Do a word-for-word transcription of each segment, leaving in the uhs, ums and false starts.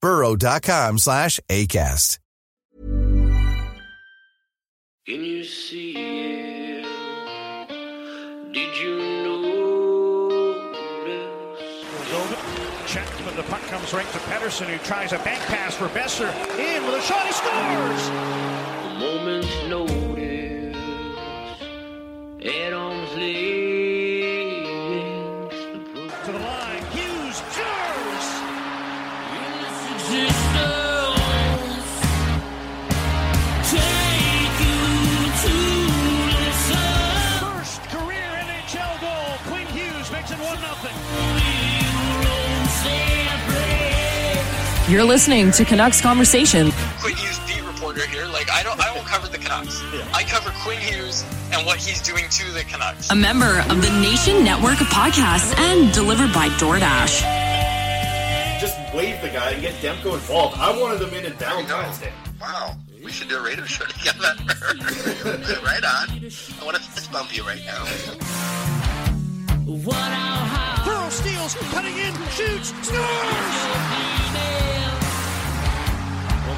burrow.com slash ACAST. Can you see it? Did you notice? It was over. Checked, but the puck comes right to Pettersson, who tries a back pass for Besser. In with a shot, he scores! A moment's notice. At arm's length. To the line. Hughes jars! First career N H L goal. Quinn Hughes makes it one nothing. You're listening to Canucks Conversation. Quinn Hughes, beat reporter here. Like I don't, I won't cover the Canucks. I cover Quinn Hughes and what he's doing to the Canucks. A member of the Nation Network of podcasts and delivered by DoorDash. Just wave the guy and get Demko involved. I wanted him in and Valentine's Day. Wow. We should do a radio show together. Right on. I want to fist bump you right now. Burrow steals, cutting in, shoots, scores!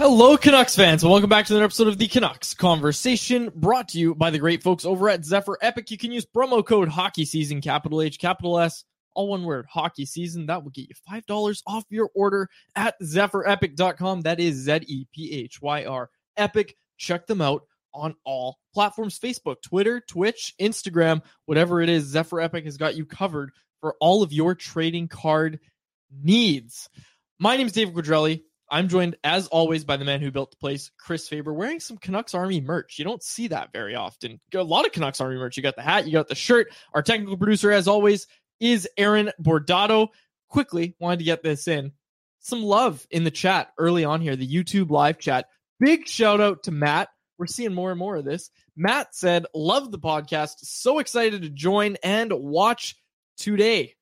Hello, Canucks fans, and welcome back to another episode of the Canucks Conversation, brought to you by the great folks over at Zephyr Epic. You can use promo code Hockey Season, capital H, capital S, all one word, Hockey Season. That will get you five dollars off your order at zephyr epic dot com. That is Z E P H Y R, Epic. Check them out on all platforms, Facebook, Twitter, Twitch, Instagram, whatever it is. Zephyr Epic has got you covered for all of your trading card needs. My name is Dave Quadrelli. I'm joined, as always, by the man who built the place, Chris Faber, wearing some Canucks Army merch. You don't see that very often. A lot of Canucks Army merch. You got the hat, you got the shirt. Our technical producer, as always, is Aaron Bordado. Quickly, wanted to get this in. Some love in the chat early on here, the YouTube live chat. Big shout out to Matt. We're seeing more and more of this. Matt said, love the podcast. So excited to join and watch today.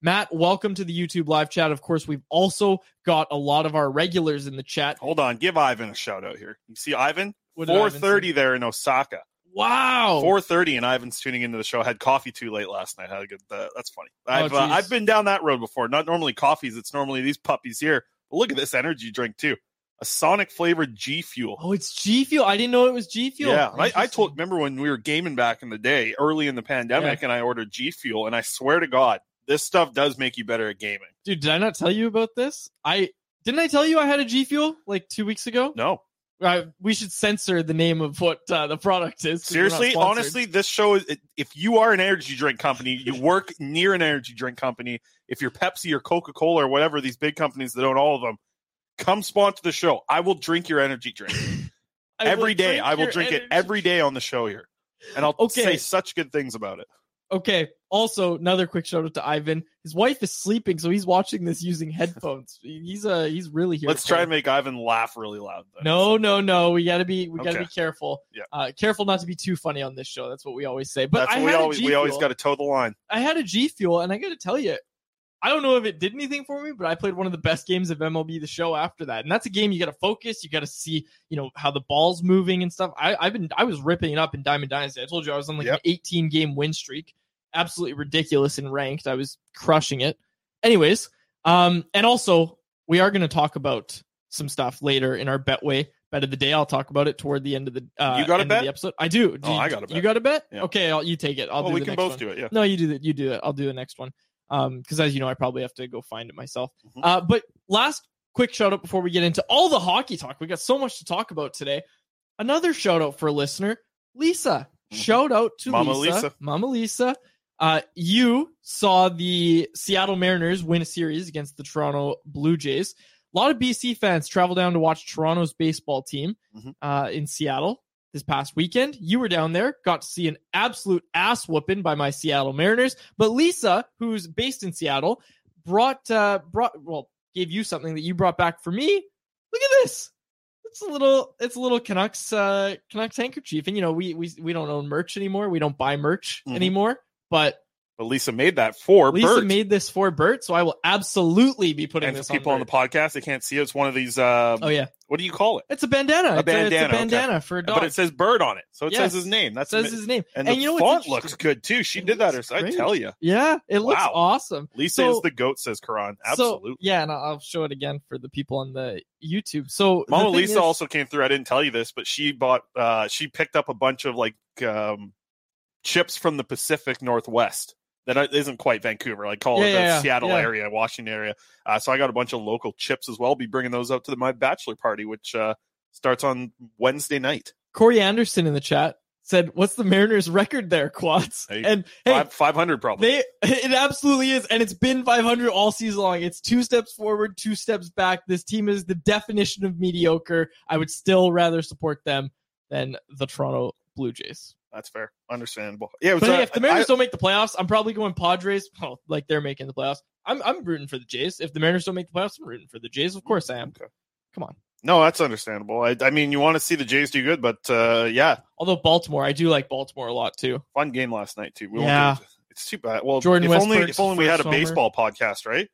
Matt, welcome to the YouTube live chat. Of course, we've also got a lot of our regulars in the chat. Hold on. Give Ivan a shout out here. You see Ivan? four thirty there in Osaka. Wow. four thirty, and Ivan's tuning into the show. I had coffee too late last night. I had a good, uh, that's funny. I've, oh, uh, I've been down that road before. Not normally coffees. It's normally these puppies here. But look at this energy drink, too. A Sonic-flavored G Fuel. Oh, it's G Fuel. I didn't know it was G Fuel. Yeah, I, I told, remember when we were gaming back in the day, early in the pandemic, yeah. and I ordered G Fuel, and I swear to God, this stuff does make you better at gaming. Dude, did I not tell you about this? I Didn't I tell you I had a G Fuel like two weeks ago? No. Uh, we should censor the name of what uh, the product is. Seriously, honestly, this show is, if you are an energy drink company, you work near an energy drink company, if you're Pepsi or Coca-Cola or whatever, these big companies that own all of them, come sponsor the show. I will drink your energy drink every day. I will drink it every day on the show here. And I'll okay. say such good things about it. Okay. Also, another quick shout out to Ivan. His wife is sleeping, so he's watching this using headphones. He's uh he's really here. Let's try and make Ivan laugh really loud. Though. No, no, no. We gotta be we okay. gotta be careful. Yeah. Uh, careful not to be too funny on this show. That's what we always say. But that's I what we always we always gotta toe the line. I had a G Fuel, and I gotta tell you, I don't know if it did anything for me, but I played one of the best games of M L B The Show after that. And that's a game you got to focus. You got to see, you know, how the ball's moving and stuff. I, I've been, I was ripping it up in Diamond Dynasty. I told you I was on like yep. an eighteen game win streak. Absolutely ridiculous and ranked. I was crushing it. Anyways, um, and also we are going to talk about some stuff later in our Betway bet of the day. I'll talk about it toward the end of the, uh, you got a bet? The episode. I do. do oh, you, I got a bet. You got a bet? Yeah. Okay, I'll, you take it. I'll well, do we the can next both one. do it. Yeah. No, you do that. You do it. I'll do the next one. Um, because as you know, I probably have to go find it myself. Mm-hmm. Uh, but last quick shout out before we get into all the hockey talk. We got so much to talk about today. Another shout out for a listener, Lisa. Mm-hmm. Shout out to Mama Lisa. Lisa. Mama Lisa. Uh, you saw the Seattle Mariners win a series against the Toronto Blue Jays. A lot of B C fans travel down to watch Toronto's baseball team mm-hmm. uh, in Seattle this past weekend. You were down there, got to see an absolute ass whooping by my Seattle Mariners. But Lisa, who's based in Seattle, brought uh, brought well gave you something that you brought back for me. Look at this. It's a little it's a little Canucks uh, Canucks handkerchief. And you know we we we don't own merch anymore. We don't buy merch mm-hmm. anymore. But but Lisa made that for Lisa Bert. made this for Bert. So I will absolutely be putting and this. And people on, on the podcast, they can't see it. It's one of these. Um, oh yeah. What do you call it? It's a bandana. A it's bandana. A, it's a bandana okay. for a dog. But it says Bird on it. So it yes. says his name. That says his name. And, and the you know font looks good, too. She it did that herself. I tell you. Yeah, it looks wow. awesome. Lisa so, is the goat, says Karan. Absolutely. So, yeah, and I'll show it again for the people on the YouTube. So Mama Lisa is, also came through. I didn't tell you this, but she bought, uh, she picked up a bunch of like um, chips from the Pacific Northwest. That isn't quite Vancouver. I call yeah, it the yeah, Seattle yeah. area, Washington area. Uh, so I got a bunch of local chips as well. I'll be bringing those up to the, my bachelor party, which uh, starts on Wednesday night. Corey Anderson in the chat said, "What's the Mariners' record there, Quads?" Hey, and hey, five, five hundred probably. They, it absolutely is, and it's been five hundred all season long. It's two steps forward, two steps back. This team is the definition of mediocre. I would still rather support them than the Toronto Blue Jays. That's fair. Understandable. Yeah, was, but hey, uh, if the Mariners I, don't make the playoffs, I'm probably going Padres. Oh, like they're making the playoffs. I'm I'm rooting for the Jays. If the Mariners don't make the playoffs, I'm rooting for the Jays. Of course I am. Okay. Come on. No, that's understandable. I, I mean, you want to see the Jays do good, but uh, yeah. Although Baltimore, I do like Baltimore a lot too. Fun game last night too. We yeah. Won't do, it's too bad. Well, Jordan if only, if only we had a baseball summer. podcast, right?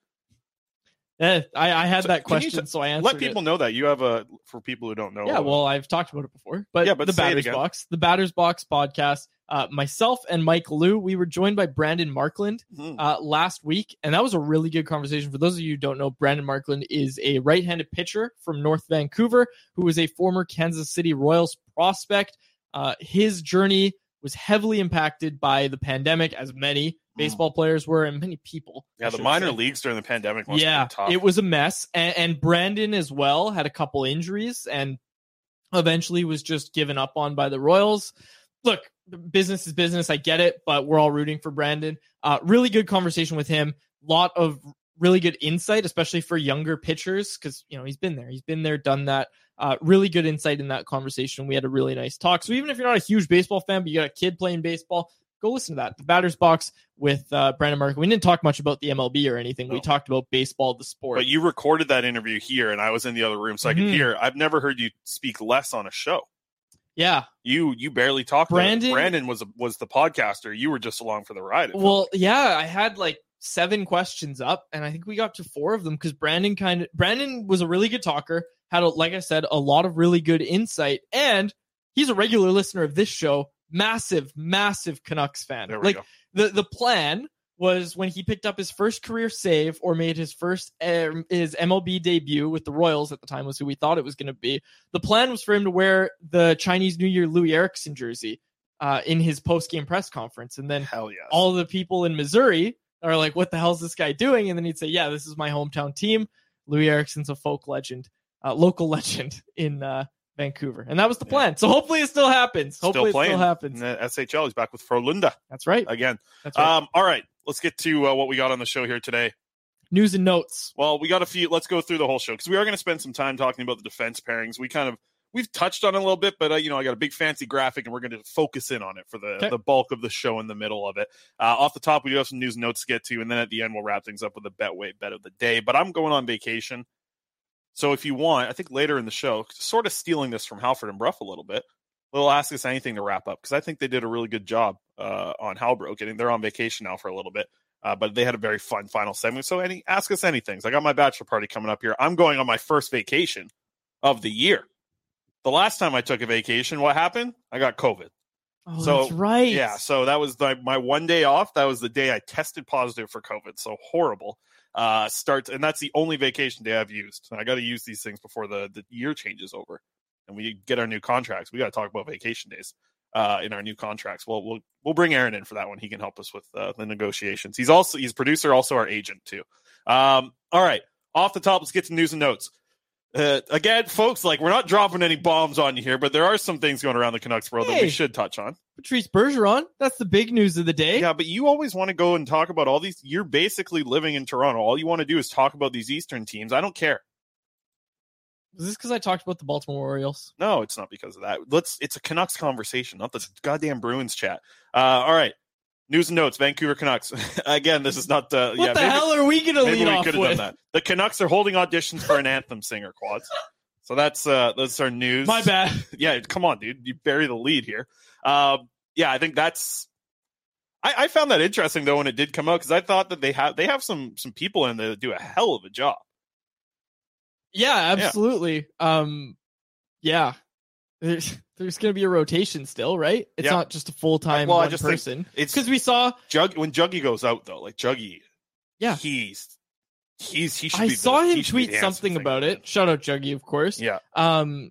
Yeah, I, I had so that question, t- so I answered. Let people it. know that you have a for people who don't know. Yeah, well, I've talked about it before, but, yeah, but the Batter's Box, the Batter's Box podcast. Uh, myself and Mike Liu, we were joined by Brandon Markland mm-hmm. uh, last week, and that was a really good conversation. For those of you who don't know, Brandon Markland is a right-handed pitcher from North Vancouver who is a former Kansas City Royals prospect. Uh, his journey was heavily impacted by the pandemic, as many baseball players were and many people. Yeah, the minor say. leagues during the pandemic must yeah, have been tough. It was a mess. And, and Brandon as well had a couple injuries and eventually was just given up on by the Royals. Look, business is business. I get it, but we're all rooting for Brandon. Uh, really good conversation with him. Lot of really good insight, especially for younger pitchers, because you know he's been there. He's been there, done that. Uh, really good insight in that conversation. We had a really nice talk. So even if you're not a huge baseball fan, but you got a kid playing baseball, go listen to that. The Batter's Box with uh, Brandon Mark. We didn't talk much about the M L B or anything. No. We talked about baseball, the sport. But you recorded that interview here, and I was in the other room, so mm-hmm. I could hear. I've never heard you speak less on a show. Yeah, you you barely talked. Brandon about it. Brandon was was the podcaster. You were just along for the ride. Well, me. yeah, I had like seven questions up, and I think we got to four of them because Brandon kind of Brandon was a really good talker. Had, a, like I said, a lot of really good insight, and he's a regular listener of this show. massive, massive Canucks fan. There we like go. the the plan was when he picked up his first career save or made his first um, his M L B debut with the Royals at the time was who we thought it was going to be. The plan was for him to wear the Chinese New Year Louis Erickson jersey uh, in his post-game press conference. And then Hell yes. all the people in Missouri are like, what the hell is this guy doing? And then he'd say, yeah, this is my hometown team. Louis Erickson's a folk legend, uh, local legend in uh, Vancouver. And that was the plan. Yeah. So hopefully it still happens. Hopefully still it still happens. And the S H L is back with Frölunda. That's right. Again. That's right. Um, all right. Let's get to uh, what we got on the show here today. News and notes. Well, we got a few. Let's go through the whole show because we are going to spend some time talking about the defense pairings. We kind of, we've touched on it a little bit, but uh, you know, I got a big fancy graphic and we're going to focus in on it for the, okay. the bulk of the show in the middle of it. Uh, off the top, we do have some news and notes to get to, and then at the end, we'll wrap things up with a Betway bet of the day. But I'm going on vacation. So if you want, I think later in the show, sort of stealing this from Halford and Bruff a little bit, they'll ask us anything to wrap up because I think they did a really good job uh, on Halbro. Getting they're on vacation now for a little bit, uh, but they had a very fun final segment. So any ask us anything. So I got my bachelor party coming up here. I'm going on my first vacation of the year. The last time I took a vacation, what happened? I got COVID. Oh, so, that's right. Yeah, so that was the, my one day off. That was the day I tested positive for COVID. So horrible. Uh, start, and that's the only vacation day I've used. And I got to use these things before the, the year changes over. And we get our new contracts. We got to talk about vacation days uh, in our new contracts. Well, we'll we'll bring Aaron in for that one. He can help us with uh, the negotiations. He's also he's producer, also our agent too. Um, all right, off the top, let's get to news and notes. Uh, again, folks, like we're not dropping any bombs on you here, but there are some things going around the Canucks world hey, that we should touch on. Patrice Bergeron, that's the big news of the day. Yeah, but you always want to go and talk about all these. You're basically living in Toronto. All you want to do is talk about these Eastern teams. I don't care. Is this because I talked about the Baltimore Orioles? No, it's not because of that. Let's. It's a Canucks conversation, not the goddamn Bruins chat. Uh, all right. News and notes, Vancouver Canucks. Again, this is not... Uh, what yeah, the maybe, hell are we going to lead off with? Done that. The Canucks are holding auditions for an anthem singer, Quads. So that's uh, that's our news. My bad. Yeah, come on, dude. You bury the lead here. Uh, yeah, I think that's... I, I found that interesting, though, when it did come out, because I thought that they have they have some some people in there that do a hell of a job. Yeah, absolutely. Yeah. Um, yeah. There's, there's going to be a rotation still, right? It's yeah. not just a full-time well, one I just person. Because we saw... Jug, when Juggy goes out, though, like Juggy, yeah. he's... he's he should I be saw the, him tweet something about it. Man. Shout out Juggy, of course. Yeah. Um,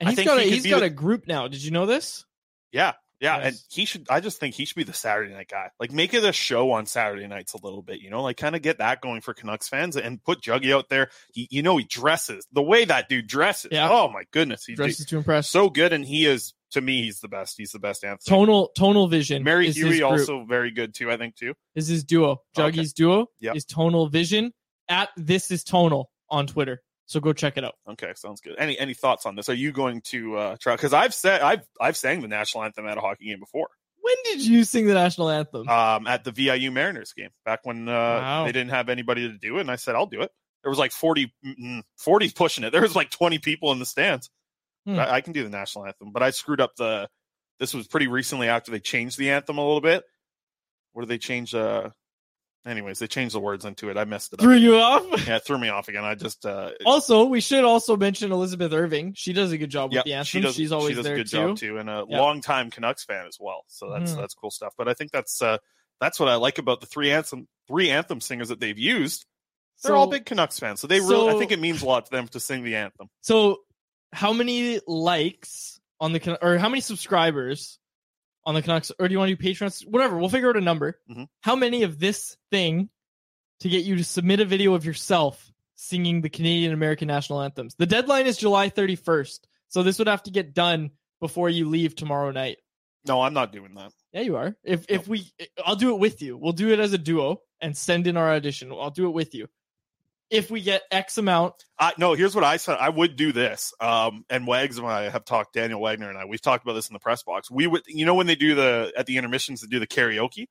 and he's got, a, he he's got the, a group now. Did you know this? Yeah. Yeah, yes. And he should. I just think he should be the Saturday night guy. Like, make it a show on Saturday nights a little bit, you know. Like, kind of get that going for Canucks fans and put Juggy out there. He, you know, he dresses the way that dude dresses. Yeah. Oh my goodness, he dresses to impress. So good, and he is to me. He's the best. He's the best. Anthem. Tonal, tonal vision. Mary Huey also very good too. I think too is his duo. Juggy's okay. duo yep. is Tonal Vision at This Is Tonal on Twitter. So go check it out. Okay, sounds good. Any any thoughts on this? Are you going to uh, try? Because I've said I've I've sang the national anthem at a hockey game before. When did you sing the national anthem? Um, at the V I U Mariners game back when uh, wow. they didn't have anybody to do it, and I said I'll do it. There was like forty, forty pushing it. There was like twenty people in the stands. Hmm. I, I can do the national anthem, but I screwed up the. This was pretty recently after they changed the anthem a little bit. What did they change? Uh, Anyways, they changed the words into it. I messed it up. Threw you off? Yeah, it threw me off again. I just uh, also we should also mention Elizabeth Irving. She does a good job yep, with the anthem. She does, She's always she does there a good too. job too, and a yep. longtime Canucks fan as well. So that's mm. that's cool stuff. But I think that's uh, that's what I like about the three anthem three anthem singers that they've used. They're so, all big Canucks fans, so they really so, I think it means a lot to them to sing the anthem. So how many likes on the or how many subscribers? On the Canucks, or do you want to do Patreon? Whatever, we'll figure out a number. Mm-hmm. How many of this thing to get you to submit a video of yourself singing the Canadian American national anthems? The deadline is July thirty-first, so this would have to get done before you leave tomorrow night. No, I'm not doing that. Yeah, you are. If no. if we, I'll do it with you. We'll do it as a duo and send in our audition. I'll do it with you. If we get X amount, uh, no. Here's what I said: I would do this. Um, and Wags and I have talked. Daniel Wagner and I, we've talked about this in the press box. We would, you know, when they do the at the intermissions, they do the karaoke.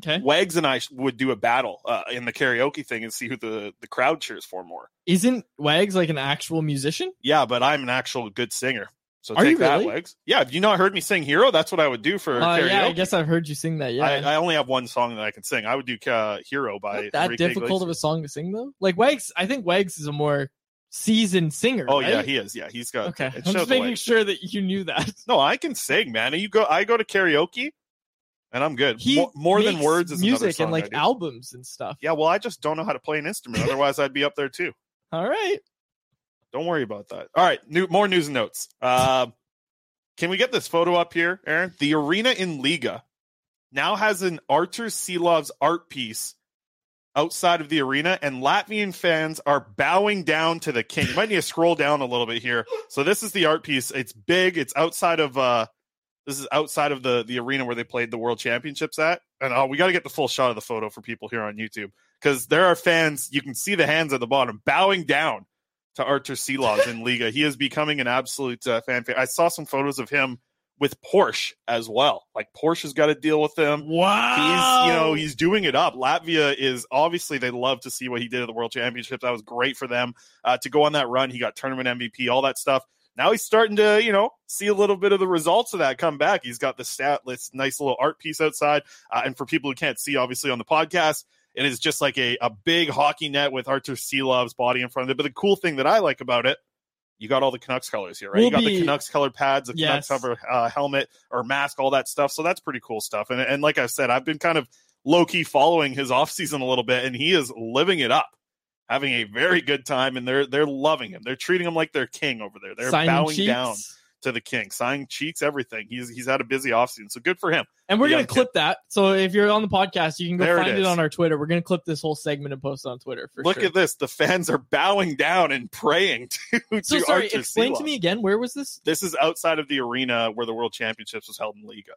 Okay. Wags and I would do a battle uh, in the karaoke thing and see who the, the crowd cheers for more. Isn't Wags like an actual musician? Yeah, but I'm an actual good singer. So Are take you that, really? Wags. Yeah, have you not heard me sing Hero? That's what I would do for uh, karaoke. Yeah, I guess I've heard you sing that, yeah. I, I only have one song that I can sing. I would do uh, Hero by... Not that Enrique difficult Iglesias. Of a song to sing, though? Like, Wags, I think Wags is a more seasoned singer. Oh right? yeah, he is. Yeah, he's got. Okay, I'm just making light. sure that you knew that. No, I can sing, man. You go. I go to karaoke, and I'm good. He more more than words is music and like albums and stuff. Yeah, well, I just don't know how to play an instrument. Otherwise, I'd be up there too. All right. Don't worry about that. All right, new more news and notes. Uh, can we get this photo up here, Aaron? The arena in Liga now has an Arturs Šilovs art piece outside of the arena, and Latvian fans are bowing down to the king. You might need to scroll down a little bit here. So this is the art piece. It's big. It's outside of uh, this is outside of the the arena where they played the World Championships at. And oh, we got to get the full shot of the photo for people here on YouTube because there are fans. You can see the hands at the bottom bowing down to Arturs Šilovs in Liga. He is becoming an absolute uh, fan favorite. I saw some photos of him with Porsche as well. Like Porsche's got to deal with him. Wow. He's, you know, he's doing it up. Latvia is obviously, they love to see what he did at the World Championships. That was great for them uh, to go on that run. He got tournament M V P, all that stuff. Now he's starting to, you know, see a little bit of the results of that come back. He's got the stat list, nice little art piece outside. Uh, and for people who can't see, obviously on the podcast, it is just like a, a big hockey net with Arturs Šilovs' body in front of it. But the cool thing that I like about it, you got all the Canucks colors here, right? We'll you got be, the Canucks colored pads, the yes. Canucks cover uh, helmet or mask, all that stuff. So that's pretty cool stuff. And and like I said, I've been kind of low-key following his offseason a little bit, and he is living it up, having a very good time, and they're they're loving him. They're treating him like their king over there. They're Signing bowing cheeks. down to the king. Signing cheeks, everything. He's he's had a busy offseason, so good for him. And we're going to clip kid. that. So if you're on the podcast, you can go there find it, it on our Twitter. We're going to clip this whole segment and post it on Twitter. For Look sure. at this. The fans are bowing down and praying to So to sorry, Arturs explain Šilovs. to me again, where was this? This is outside of the arena where the World Championships was held in Liga.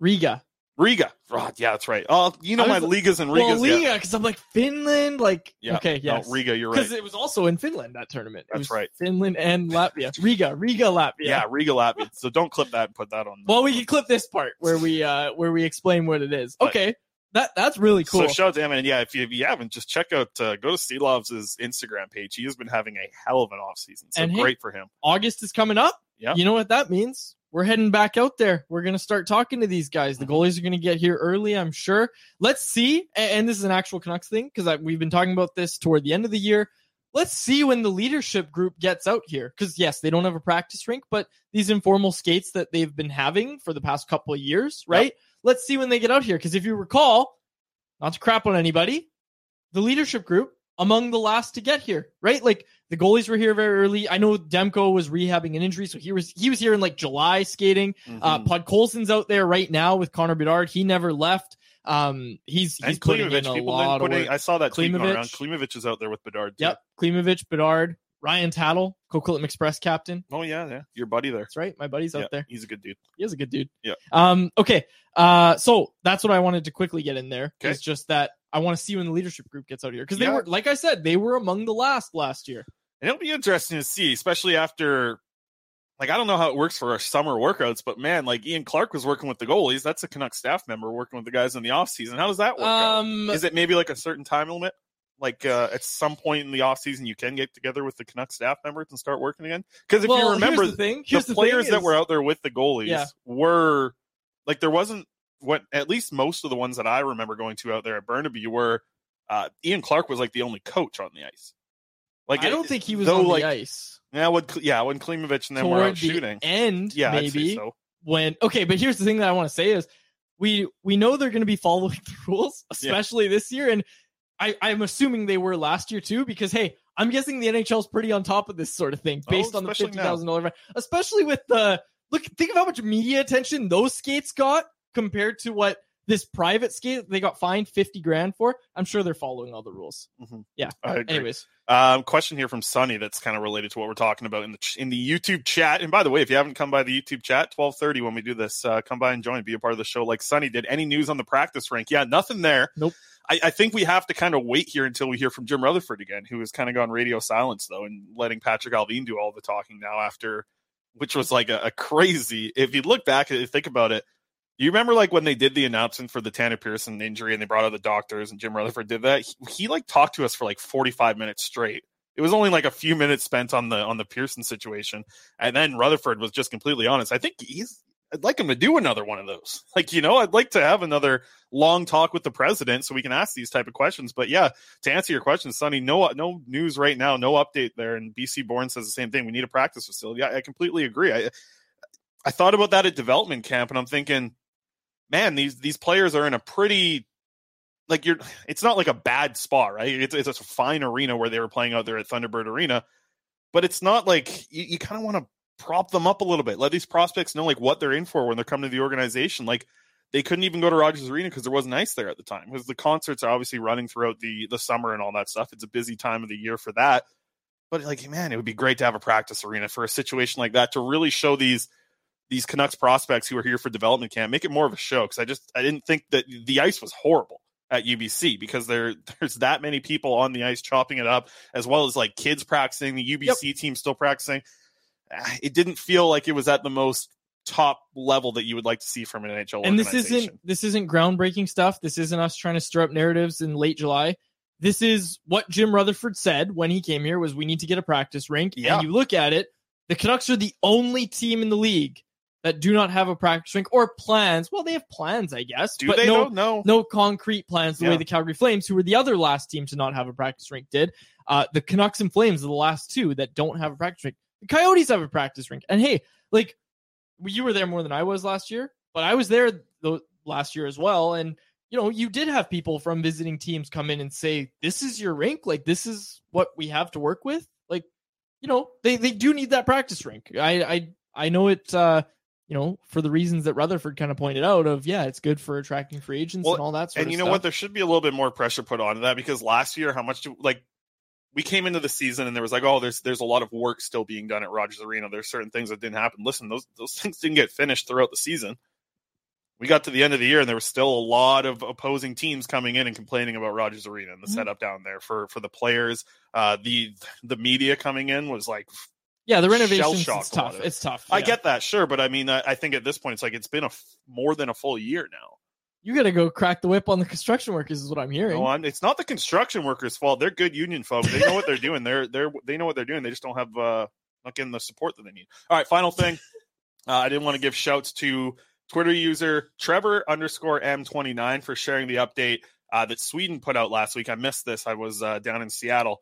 Riga. Riga. Oh, yeah, that's right. Oh, you know was, my Ligas and Rigas. Well, Liga, because yeah. I'm like Finland. Like, yeah. okay, yes. No, Riga, you're right. Because it was also in Finland, that tournament. That's right. Finland and Latvia. Riga, Riga, Latvia. Yeah, Riga, Latvia. So don't clip that and put that on. Well, we can clip this part where we uh, where we explain what it is. But, okay, that that's really cool. So shout out to him. And yeah, if you, if you haven't, just check out, uh, go to Šilovs' Instagram page. He has been having a hell of an offseason. So and great hey, for him. August is coming up. Yeah. You know what that means? We're heading back out there. We're going to start talking to these guys. The goalies are going to get here early, I'm sure. Let's see. And this is an actual Canucks thing because we've been talking about this toward the end of the year. Let's see when the leadership group gets out here because, yes, they don't have a practice rink, but these informal skates that they've been having for the past couple of years, right? Yep. Let's see when they get out here because if you recall, not to crap on anybody, the leadership group among the last to get here, right? Like the goalies were here very early. I know Demko was rehabbing an injury, so he was he was here in like July skating. Mm-hmm. Uh, Podkolzin's out there right now with Connor Bedard. He never left. Um, he's he's and putting in a lot of work. I saw that tweet going around. Klimovich is out there with Bedard too. Yep, Klimovich, Bedard, Ryan Tattle, Coquitlam Express captain. Oh yeah, yeah, your buddy there. That's right, my buddy's out yeah, there. He's a good dude. He is a good dude. Yeah. Um. Okay. Uh. So that's what I wanted to quickly get in there. Okay. It's just that. I want to see when the leadership group gets out here because they yeah. were, like I said, they were among the last last year. And it'll be interesting to see, especially after, like, I don't know how it works for our summer workouts, but man, like Ian Clark was working with the goalies. That's a Canucks staff member working with the guys in the off season. How does that work um, out? Is it maybe like a certain time limit? Like uh, at some point in the off season, you can get together with the Canucks staff members and start working again. Because if well, you remember, here's the, thing. Here's the, the players thing is, that were out there with the goalies yeah. were like there wasn't. What at least most of the ones that I remember going to out there at Burnaby were uh, Ian Clark was like the only coach on the ice. Like I don't it, think he was though, on like, the ice. Yeah, when yeah when Klimovich and them Toward were out the shooting, and yeah, maybe so. when okay. But here's the thing that I want to say is we we know they're going to be following the rules, especially yeah. this year, and I, I'm assuming they were last year too because hey, I'm guessing the N H L is pretty on top of this sort of thing based oh, on the fifty thousand dollars, especially with the look. Think of how much media attention those skates got. Compared to what this private skate they got fined fifty grand for, I'm sure they're following all the rules. Mm-hmm. Yeah. Anyways, um, question here from Sonny that's kind of related to what we're talking about in the in the YouTube chat. And by the way, if you haven't come by the YouTube chat, twelve thirty when we do this, uh, come by and join, be a part of the show. Like Sonny did. Any news on the practice rink? Yeah, nothing there. Nope. I, I think we have to kind of wait here until we hear from Jim Rutherford again, who has kind of gone radio silence though, and letting Patrick Alvine do all the talking now after, which was like a, a crazy. If you look back and think about it. You remember, like, when they did the announcement for the Tanner Pearson injury and they brought out the doctors and Jim Rutherford did that? He, he like, talked to us for, like, forty-five minutes straight. It was only, like, a few minutes spent on the on the Pearson situation. And then Rutherford was just completely honest. I think he's I'd like him to do another one of those. Like, you know, I'd like to have another long talk with the president so we can ask these type of questions. But yeah, to answer your question, Sonny, no, no news right now, no update there. And B C Bourne says the same thing. We need a practice facility. I, I completely agree. I, I thought about that at development camp, and I'm thinking, man, these, these players are in a pretty, like, you're, it's not like a bad spot, right? It's, it's a fine arena where they were playing out there at Thunderbird Arena, but it's not like you, you kind of want to prop them up a little bit. Let these prospects know like what they're in for when they're coming to the organization. Like, they couldn't even go to Rogers Arena because there wasn't ice there at the time, because the concerts are obviously running throughout the the summer and all that stuff. It's a busy time of the year for that. But like, man, it would be great to have a practice arena for a situation like that to really show these these Canucks prospects who are here for development camp. Make it more of a show, because I just I didn't think that the ice was horrible at U B C, because there there's that many people on the ice chopping it up, as well as like kids practicing, the U B C yep. team still practicing. It didn't feel like it was at the most top level that you would like to see from an N H L and organization. This isn't this isn't groundbreaking stuff. This isn't us trying to stir up narratives in late July. This is what Jim Rutherford said when he came here, was we need to get a practice rink. Yeah. And you look at it, the Canucks are the only team in the league that do not have a practice rink or plans. Well, they have plans, I guess. Do but they? No, no, no concrete plans the yeah. way the Calgary Flames, who were the other last team to not have a practice rink, did. Uh, the Canucks and Flames are the last two that don't have a practice rink. The Coyotes have a practice rink. And hey, like, you were there more than I was last year, but I was there th- last year as well. And, you know, you did have people from visiting teams come in and say, this is your rink. Like, this is what we have to work with. Like, you know, they, they do need that practice rink. I, I, I know it, uh, you know, for the reasons that Rutherford kind of pointed out of, yeah, it's good for attracting free agents well, and all that sort and of stuff. And you know what? There should be a little bit more pressure put on that, because last year, how much do, like, we came into the season and there was like, oh, there's there's a lot of work still being done at Rogers Arena. There's certain things that didn't happen. Listen, those those things didn't get finished throughout the season. We got to the end of the year and there was still a lot of opposing teams coming in and complaining about Rogers Arena and the mm-hmm. setup down there for for the players. Uh, the the media coming in was like, yeah, the renovation's tough. It. It's tough. Yeah. I get that, sure, but I mean, I, I think at this point it's like it's been a f- more than a full year now. You got to go crack the whip on the construction workers is what I'm hearing. No, I'm, it's not the construction workers' fault. They're good union folk. They know what they're doing. They're they're they know what they're doing. They just don't have uh, not getting the support that they need. All right, final thing. Uh, I didn't want to give shouts to Twitter user Trevor underscore M twenty-nine for sharing the update uh, that Sweden put out last week. I missed this. I was uh, down in Seattle.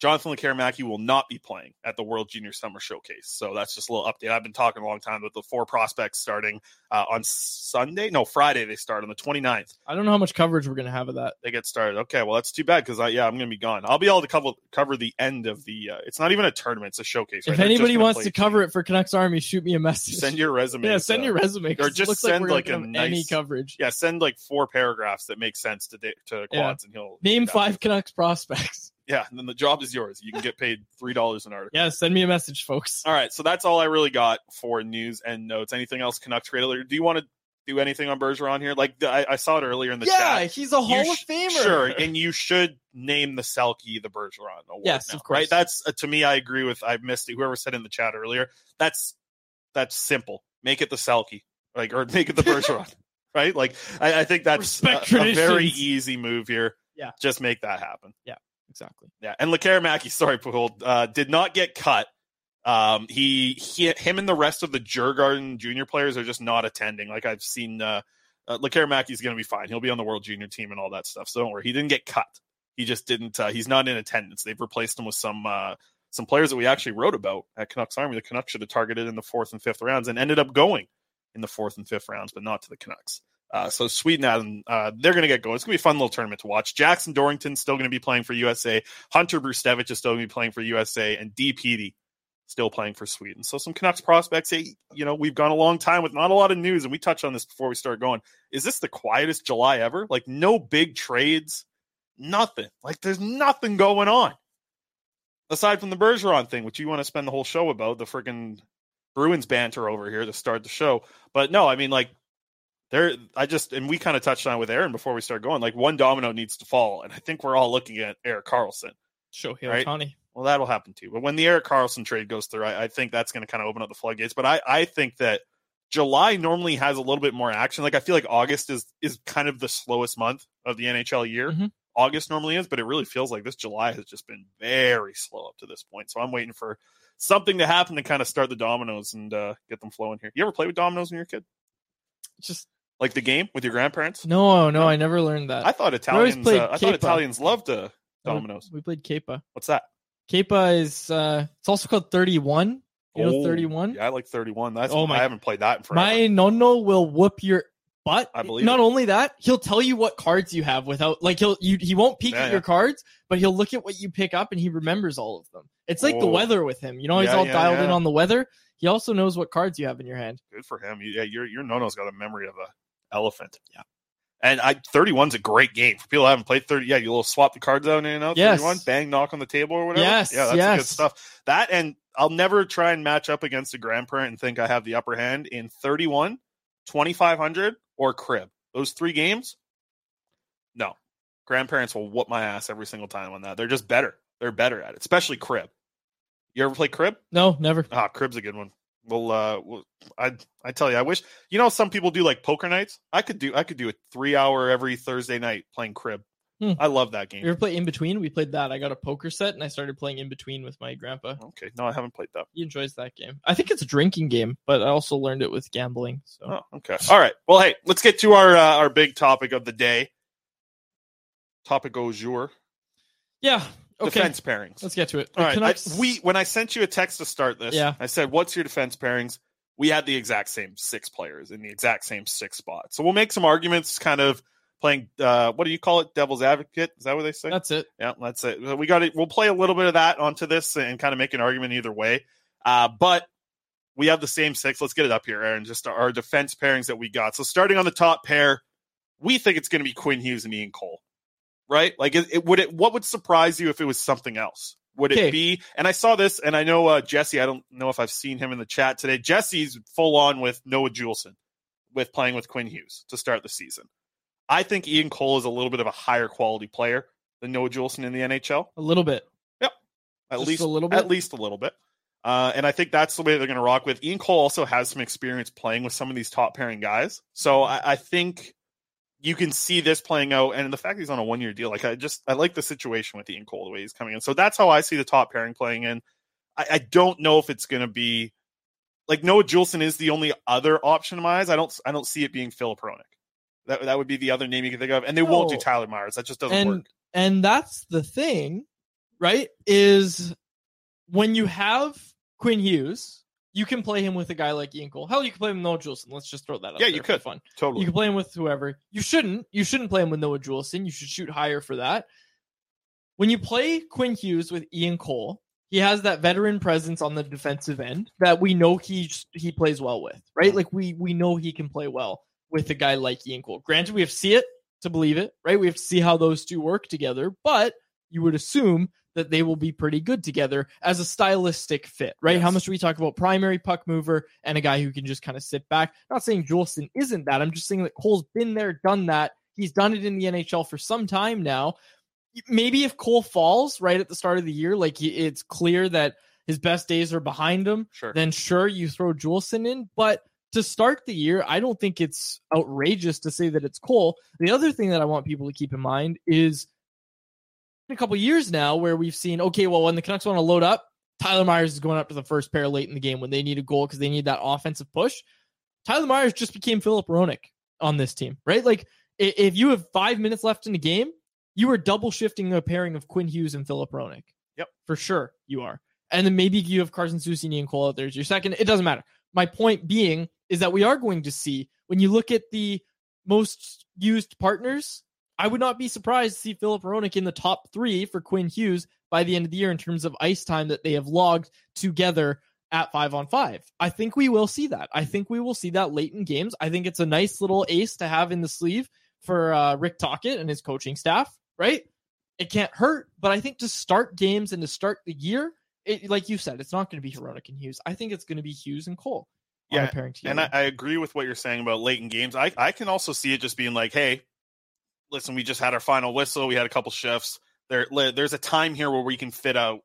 Jonathan Lekkerimäki will not be playing at the World Junior Summer Showcase. So that's just a little update. I've been talking a long time about the four prospects starting uh, on Sunday. No, Friday they start on the twenty-ninth. I don't know how much coverage we're going to have of that. They get started. Okay, well, that's too bad because, yeah, I'm going to be gone. I'll be able to cover, cover the end of the uh, – it's not even a tournament. It's a showcase. If right anybody wants to cover it for Canucks Army, shoot me a message. Send your resume. Yeah, send uh, your resume. Or just looks send like, like a nice – any coverage. Yeah, send like four paragraphs that make sense to, to Quads yeah. and he'll – Name five Canucks prospects. Yeah, and then the job is yours. You can get paid three dollars an article. Yeah, send me a message, folks. All right, so that's all I really got for news and notes. Anything else Canucks related? Do you want to do anything on Bergeron here? Like, I, I saw it earlier in the yeah, chat. Yeah, he's a Hall you of Famer. Sh- sure, and you should name the Selke the Bergeron award. Yes, now, of course. Right? That's uh, to me, I agree with, I missed it. Whoever said in the chat earlier, that's that's simple. Make it the Selke, like, or make it the Bergeron, right? Like, I, I think that's a, a very easy move here. Yeah. Just make that happen. Yeah. Exactly. Yeah, and Lekkerimäki, sorry, Pujold, uh, did not get cut. Um, he, he, him, and the rest of the Djurgården junior players are just not attending. Like I've seen, uh, uh, Lekkerimäki's going to be fine. He'll be on the World Junior team and all that stuff. So don't worry, he didn't get cut. He just didn't. Uh, he's not in attendance. They've replaced him with some uh, some players that we actually wrote about at Canucks Army. The Canucks should have targeted in the fourth and fifth rounds and ended up going in the fourth and fifth rounds, but not to the Canucks. Uh, so Sweden, Adam, uh, they're going to get going. It's going to be a fun little tournament to watch. Jackson Dorrington's still going to be playing for U S A. Hunter Brustevich is still going to be playing for U S A. And D. Petey still playing for Sweden. So some Canucks prospects. Hey, you know, we've gone a long time with not a lot of news, and we touched on this before we started going. Is this the quietest July ever? Like, no big trades, nothing. Like, there's nothing going on. Aside from the Bergeron thing, which you want to spend the whole show about, the freaking Bruins banter over here to start the show. But no, I mean, like, There, I just, and we kind of touched on with Aaron before we start going, like one domino needs to fall. And I think we're all looking at Erik Karlsson. Shohei right? Ohtani. Well, that'll happen too. But when the Erik Karlsson trade goes through, I, I think that's going to kind of open up the floodgates. But I, I think that July normally has a little bit more action. Like I feel like August is, is kind of the slowest month of the N H L year. Mm-hmm. August normally is, but it really feels like this July has just been very slow up to this point. So I'm waiting for something to happen to kind of start the dominoes and uh, get them flowing here. You ever play with dominoes when you were a kid? Just like the game with your grandparents? No, no, I never learned that. I thought Italians uh, I thought Italians loved uh, dominoes. We played Kepa. What's that? Kepa is uh, it's also called thirty-one. You know thirty-one? Yeah, I like thirty-one. That's oh my, I haven't played that in forever. My nonno will whoop your butt. I believe not it. Only that, he'll tell you what cards you have without like he'll you, he won't peek yeah, at yeah. your cards, but he'll look at what you pick up and he remembers all of them. It's like oh. the weather with him. You know, he's yeah, all yeah, dialed yeah. in on the weather. He also knows what cards you have in your hand. Good for him. Yeah, your your nonno's got a memory of a elephant. Yeah. And I thirty-one's a great game. For people who haven't played thirty, yeah, you'll swap the cards out in and out. Yes. thirty-one, bang, knock on the table or whatever. Yes, yeah, that's yes. good stuff. That and I'll never try and match up against a grandparent and think I have the upper hand in thirty-one, twenty-five hundred, or crib. Those three games, no. Grandparents will whoop my ass every single time on that. They're just better. They're better at it, especially crib. You ever play crib? No, never. Ah, crib's a good one. Well, uh, well, I I tell you, I wish you know some people do like poker nights. I could do I could do a three hour every Thursday night playing crib. Hmm. I love that game. You ever play In Between? We played that. I got a poker set and I started playing In Between with my grandpa. Okay, no, I haven't played that. He enjoys that game. I think it's a drinking game, but I also learned it with gambling. So oh, okay, all right. Well, hey, let's get to our uh, our big topic of the day. Topic au jour. Yeah. Okay. Defense pairings. Let's get to it. All right. I, we when I sent you a text to start this, yeah. I said, "What's your defense pairings?" We had the exact same six players in the exact same six spots. So we'll make some arguments, kind of playing. Uh, what do you call it? Devil's advocate? Is that what they say? That's it. Yeah, that's it. We got it. We'll play a little bit of that onto this and kind of make an argument either way. Uh, but we have the same six. Let's get it up here, Aaron. Just our defense pairings that we got. So starting on the top pair, we think it's going to be Quinn Hughes and Ian Cole. Right? Like, it, it would it, what would surprise you if it was something else? Would okay. it be? And I saw this, and I know uh, Jesse, I don't know if I've seen him in the chat today. Jesse's full on with Noah Juulsen, with playing with Quinn Hughes to start the season. I think Ian Cole is a little bit of a higher quality player than Noah Juulsen in the N H L. A little bit. Yep. At Just least a little bit. At least a little bit. Uh, and I think that's the way they're going to rock with. Ian Cole also has some experience playing with some of these top pairing guys. So I, I think you can see this playing out, and the fact he's on a one-year deal, like I just, I like the situation with Ian Cole, the way he's coming in. So that's how I see the top pairing playing in. I, I don't know if it's going to be, like Noah Juulsen is the only other option of my eyes. I don't, I don't see it being Filip Hronek. That that would be the other name you can think of, and they no. won't do Tyler Myers. That just doesn't and, work. And that's the thing, right, is when you have Quinn Hughes, you can play him with a guy like Ian Cole. Hell, you can play him with Noah Juulsen. Let's just throw that out. Yeah, there you could. For fun. Totally. You can play him with whoever. You shouldn't. You shouldn't play him with Noah Juulsen. You should shoot higher for that. When you play Quinn Hughes with Ian Cole, he has that veteran presence on the defensive end that we know he he plays well with, right? Like, we we know he can play well with a guy like Ian Cole. Granted, we have to see it to believe it, right? We have to see how those two work together, but you would assume that they will be pretty good together as a stylistic fit, right? Yes. How much do we talk about primary puck mover and a guy who can just kind of sit back? I'm not saying Juulsen isn't that. I'm just saying that Cole's been there, done that. He's done it in the N H L for some time now. Maybe if Cole falls right at the start of the year, like it's clear that his best days are behind him, sure. then sure, you throw Juulsen in. But to start the year, I don't think it's outrageous to say that it's Cole. The other thing that I want people to keep in mind is a couple years now where we've seen, okay, well, when the Canucks want to load up, Tyler Myers is going up to the first pair late in the game when they need a goal because they need that offensive push. Tyler Myers just became Filip Hronek on this team, right? Like, if you have five minutes left in the game, you are double shifting a pairing of Quinn Hughes and Filip Hronek. Yep. For sure you are. And then maybe you have Carson Soucy and Ian Cole out there as your second. It doesn't matter. My point being is that we are going to see, when you look at the most used partners, I would not be surprised to see Filip Hronek in the top three for Quinn Hughes by the end of the year in terms of ice time that they have logged together at five on five. I think we will see that. I think we will see that late in games. I think it's a nice little ace to have in the sleeve for uh, Rick Tocchet and his coaching staff, right? It can't hurt, but I think to start games and to start the year, it, like you said, it's not going to be Hronek and Hughes. I think it's going to be Hughes and Cole. Yeah, and I, I agree with what you're saying about late in games. I, I can also see it just being like, hey, listen, we just had our final whistle. We had a couple shifts. There, there's a time here where we can fit out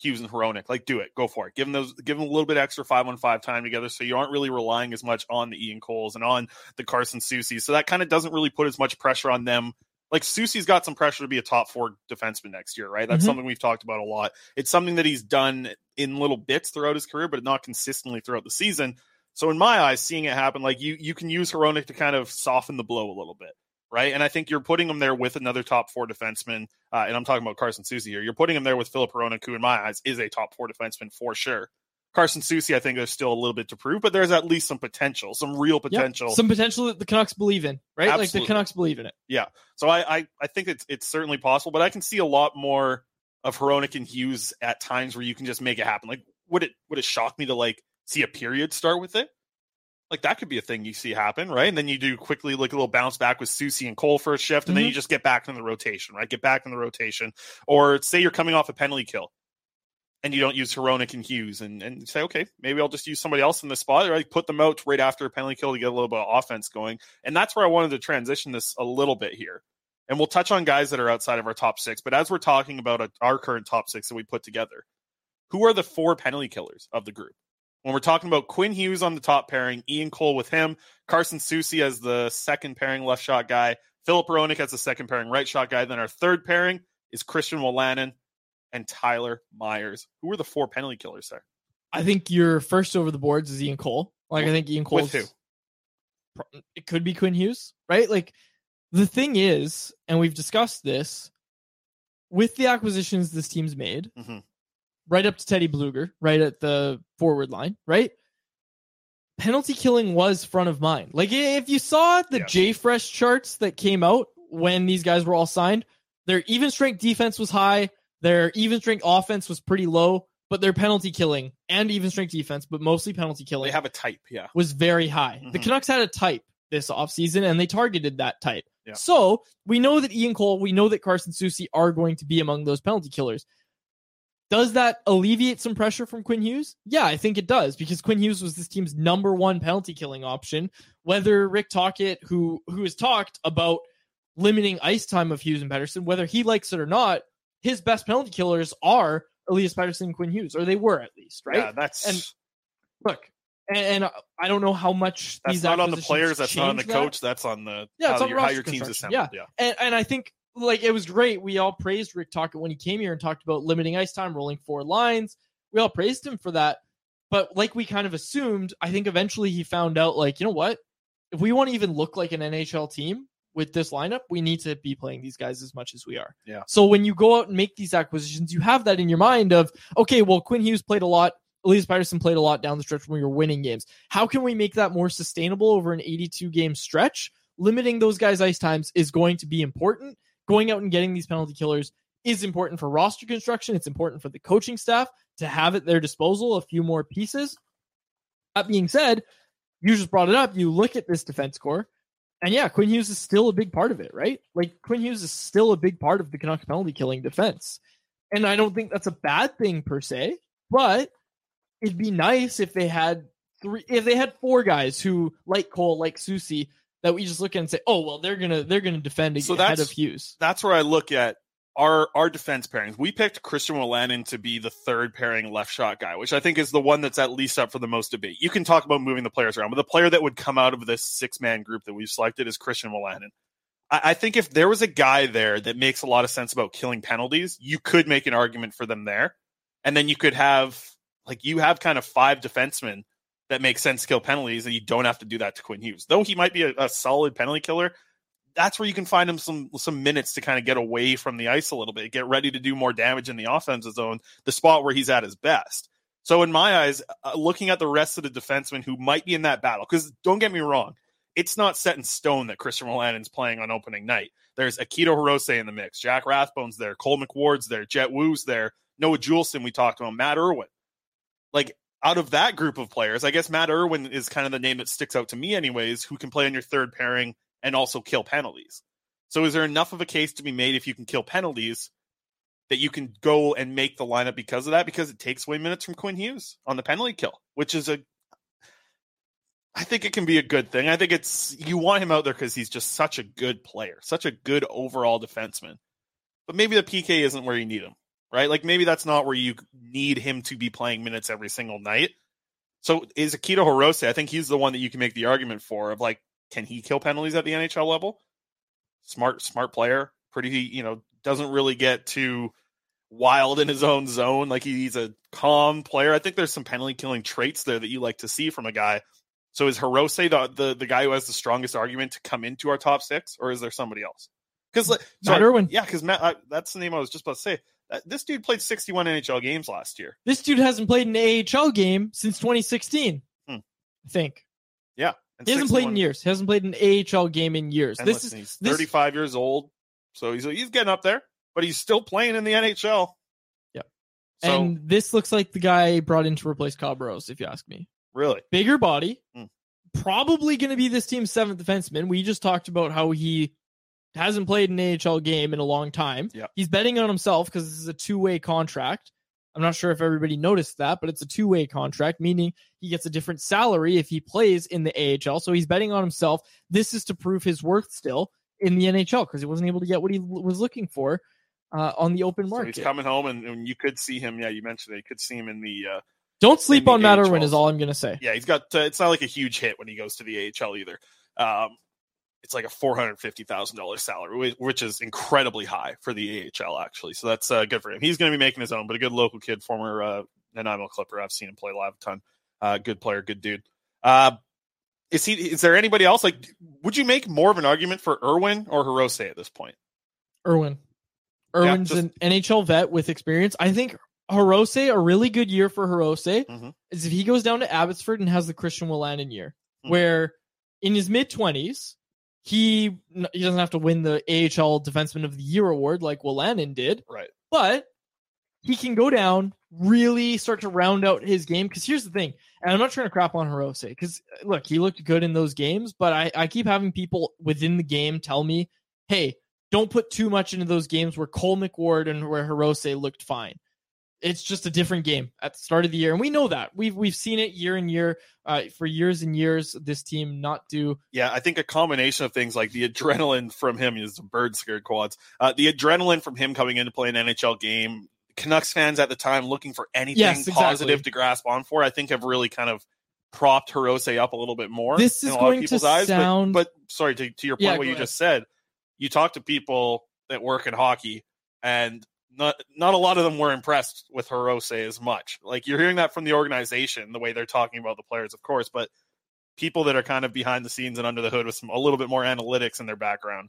Hughes and Hronek. Like, do it. Go for it. Give them those. Give them a little bit extra five on five time together, so you aren't really relying as much on the Ian Coles and on the Carson Soucy. So that kind of doesn't really put as much pressure on them like Soucy's got some pressure to be a top four defenseman next year, right? That's mm-hmm. something we've talked about a lot. It's something that he's done in little bits throughout his career, but not consistently throughout the season. So in my eyes, seeing it happen, like you, you can use Hronek to kind of soften the blow a little bit. Right. And I think you're putting him there with another top four defenseman. Uh, and I'm talking about Carson Soucy here. You're putting him there with Filip Hronek, who in my eyes is a top four defenseman for sure. Carson Soucy, I think there's still a little bit to prove, but there's at least some potential, some real potential. Yep. Some potential that the Canucks believe in, right? Absolutely. Like the Canucks believe in it. Yeah. So I, I, I think it's, it's certainly possible, but I can see a lot more of Hronek and Hughes at times where you can just make it happen. Like would it, would it shock me to like see a period start with it? Like that could be a thing you see happen, right? And then you do quickly like a little bounce back with Soucy and Cole for a shift, and mm-hmm. then you just get back in the rotation, right? Get back in the rotation. Or say you're coming off a penalty kill and you don't use Hronek and Hughes and, and say, okay, maybe I'll just use somebody else in the spot, right? Put them out right after a penalty kill to get a little bit of offense going. And that's where I wanted to transition this a little bit here. And we'll touch on guys that are outside of our top six, but as we're talking about a, our current top six that we put together, who are the four penalty killers of the group? When we're talking about Quinn Hughes on the top pairing, Ian Cole with him, Carson Soucy as the second pairing left shot guy, Filip Hronek as the second pairing right shot guy. Then our third pairing is Christian Wolanin and Tyler Myers. Who are the four penalty killers there? I think your first over the boards is Ian Cole. Like I think Ian Cole with who? It could be Quinn Hughes, right? Like the thing is, and we've discussed this with the acquisitions this team's made. Mm-hmm. Right up to Teddy Bluger, right at the forward line, right? Penalty killing was front of mind. Like, if you saw the yeah. J-Fresh charts that came out when these guys were all signed, their even strength defense was high, their even strength offense was pretty low, but their penalty killing and even strength defense, but mostly penalty killing. They have a type, yeah. was very high. Mm-hmm. The Canucks had a type this offseason, and they targeted that type. Yeah. So, we know that Ian Cole, we know that Carson Soucy are going to be among those penalty killers. Does that alleviate some pressure from Quinn Hughes? Yeah, I think it does, because Quinn Hughes was this team's number one penalty killing option. Whether Rick Tocchet, who who has talked about limiting ice time of Hughes and Pettersson, whether he likes it or not, his best penalty killers are Elias Pettersson and Quinn Hughes, or they were at least, right? Yeah, that's... And look, and, and I don't know how much these acquisitions That's not on the players, that's not on the coach, that. that's on the yeah, how, on your, how your team's assembled. Yeah, yeah. And, and I think... Like, it was great. We all praised Rick Tocchet when he came here and talked about limiting ice time, rolling four lines. We all praised him for that. But like we kind of assumed, I think eventually he found out, like, you know what? If we want to even look like an N H L team with this lineup, we need to be playing these guys as much as we are. Yeah. So when you go out and make these acquisitions, you have that in your mind of, okay, well, Quinn Hughes played a lot. Elias Pettersson played a lot down the stretch when we were winning games. How can we make that more sustainable over an eighty-two game stretch? Limiting those guys' ice times is going to be important. Going out and getting these penalty killers is important for roster construction. It's important for the coaching staff to have at their disposal a few more pieces. That being said, you just brought it up. You look at this defense core, and yeah, Quinn Hughes is still a big part of it, right? Like, Quinn Hughes is still a big part of the Canucks penalty killing defense. And I don't think that's a bad thing per se, but it'd be nice if they had three, if they had four guys who, like Cole, like Soucy, that we just look at and say, oh, well, they're gonna they're gonna defend so ahead of Hughes. That's where I look at our our defense pairings. We picked Christian Wolanin to be the third pairing left shot guy, which I think is the one that's at least up for the most debate. You can talk about moving the players around, but the player that would come out of this six man group that we've selected is Christian Wolanin. I, I think if there was a guy there that makes a lot of sense about killing penalties, you could make an argument for them there, and then you could have like you have kind of five defensemen that makes sense to kill penalties, and you don't have to do that to Quinn Hughes. Though he might be a, a solid penalty killer, that's where you can find him some some minutes to kind of get away from the ice a little bit, get ready to do more damage in the offensive zone, the spot where he's at his best. So in my eyes, uh, looking at the rest of the defensemen who might be in that battle, because don't get me wrong, it's not set in stone that Christian Wolanin's playing on opening night. There's Akito Hirose in the mix, Jack Rathbone's there, Cole McWard's there, Jet Wu's there, Noah Juulsen we talked about, Matt Irwin. Like, out of that group of players, I guess Matt Irwin is kind of the name that sticks out to me anyways, who can play on your third pairing and also kill penalties. So is there enough of a case to be made if you can kill penalties that you can go and make the lineup because of that? Because it takes away minutes from Quinn Hughes on the penalty kill, which is a... I think it can be a good thing. I think it's... You want him out there because he's just such a good player, such a good overall defenseman. But maybe the P K isn't where you need him. Right? Like, maybe that's not where you need him to be playing minutes every single night. So is Akito Hirose, I think he's the one that you can make the argument for of, like, can he kill penalties at the N H L level? smart, smart player. Pretty, you know, doesn't really get too wild in his own zone. Like, he's a calm player. I think there's some penalty killing traits there that you like to see from a guy. So is Hirose the, the, the guy who has the strongest argument to come into our top six, or is there somebody else? Because like, Matt Irwin. Yeah, because Matt, I, that's the name I was just about to say. This dude played sixty-one N H L games last year. This dude hasn't played an A H L game since twenty sixteen, hmm. I think. Yeah. He hasn't played in years. He hasn't played an A H L game in years. And this listen, is, he's this... thirty-five years old, so he's he's getting up there, but he's still playing in the N H L. Yeah. So, and this looks like the guy brought in to replace Kyle Burrows, if you ask me. Really? Bigger body. Hmm. Probably going to be this team's seventh defenseman. We just talked about how he... hasn't played an A H L game in a long time. Yep. He's betting on himself because this is a two-way contract. I'm not sure if everybody noticed that, but it's a two-way contract, meaning he gets a different salary if he plays in the A H L. So he's betting on himself. This is to prove his worth still in the N H L because he wasn't able to get what he was looking for uh, on the open market. So he's coming home, and, and you could see him. Yeah, you mentioned it. You could see him in the uh, Don't sleep on Matt Irwin is all I'm going to say. Yeah, he's got. Uh, it's not like a huge hit when he goes to the A H L either. Um, It's like a four hundred fifty thousand dollars salary, which is incredibly high for the A H L, actually. So that's uh, good for him. He's going to be making his own, but a good local kid, former uh, Nanaimo Clipper. I've seen him play live a ton. Uh, good player, good dude. Uh, is he? Is there anybody else? Like, would you make more of an argument for Irwin or Hirose at this point? Irwin. Irwin's yeah, just... an N H L vet with experience. I think Hirose, a really good year for Hirose, mm-hmm. is if he goes down to Abbotsford and has the Christian Wolanin year, mm-hmm. where in his mid-twenties, He he doesn't have to win the A H L Defenseman of the Year award like Wolanin did. Right. But he can go down, really start to round out his game. Because here's the thing, and I'm not trying to crap on Hirose, because, look, he looked good in those games, but I, I keep having people within the game tell me, hey, don't put too much into those games where Cole McWard and where Hirose looked fine. It's just a different game at the start of the year. And we know that. We've we've seen it year and year uh, for years and years, this team not do. Yeah, I think a combination of things like the adrenaline from him is the bird scared quads. Uh, the adrenaline from him coming in to play an N H L game. Canucks fans at the time looking for anything yes, exactly. positive to grasp on for, I think have really kind of propped Hirose up a little bit more this is in a lot of people's eyes. Sound... But, but sorry, to, to your point, yeah, what you ahead. just said, you talk to people that work in hockey and Not not a lot of them were impressed with Hirose as much. Like, you're hearing that from the organization, the way they're talking about the players, of course, but people that are kind of behind the scenes and under the hood with some a little bit more analytics in their background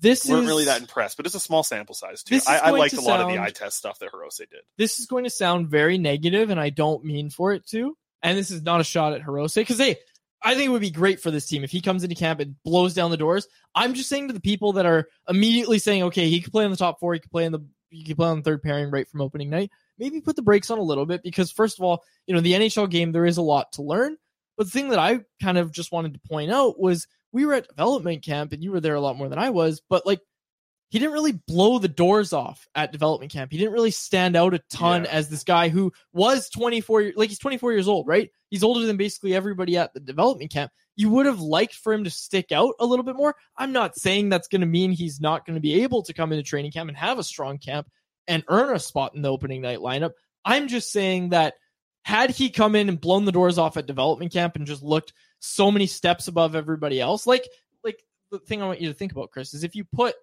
this weren't is, really that impressed, but it's a small sample size, too. I, I liked a sound, lot of the eye test stuff that Hirose did. This is going to sound very negative, and I don't mean for it to. And this is not a shot at Hirose, because, hey, I think it would be great for this team if he comes into camp and blows down the doors. I'm just saying to the people that are immediately saying, okay, he could play in the top four, he could play in the You can play on the third pairing right from opening night. Maybe put the brakes on a little bit because, first of all, you know, the N H L game, there is a lot to learn. But the thing that I kind of just wanted to point out was we were at development camp, and you were there a lot more than I was, but, like, he didn't really blow the doors off at development camp. He didn't really stand out a ton yeah. as this guy who was twenty-four. Like, he's twenty-four years old, right? He's older than basically everybody at the development camp. You would have liked for him to stick out a little bit more. I'm not saying that's going to mean he's not going to be able to come into training camp and have a strong camp and earn a spot in the opening night lineup. I'm just saying that had he come in and blown the doors off at development camp and just looked so many steps above everybody else, like, like the thing I want you to think about, Chris, is if you put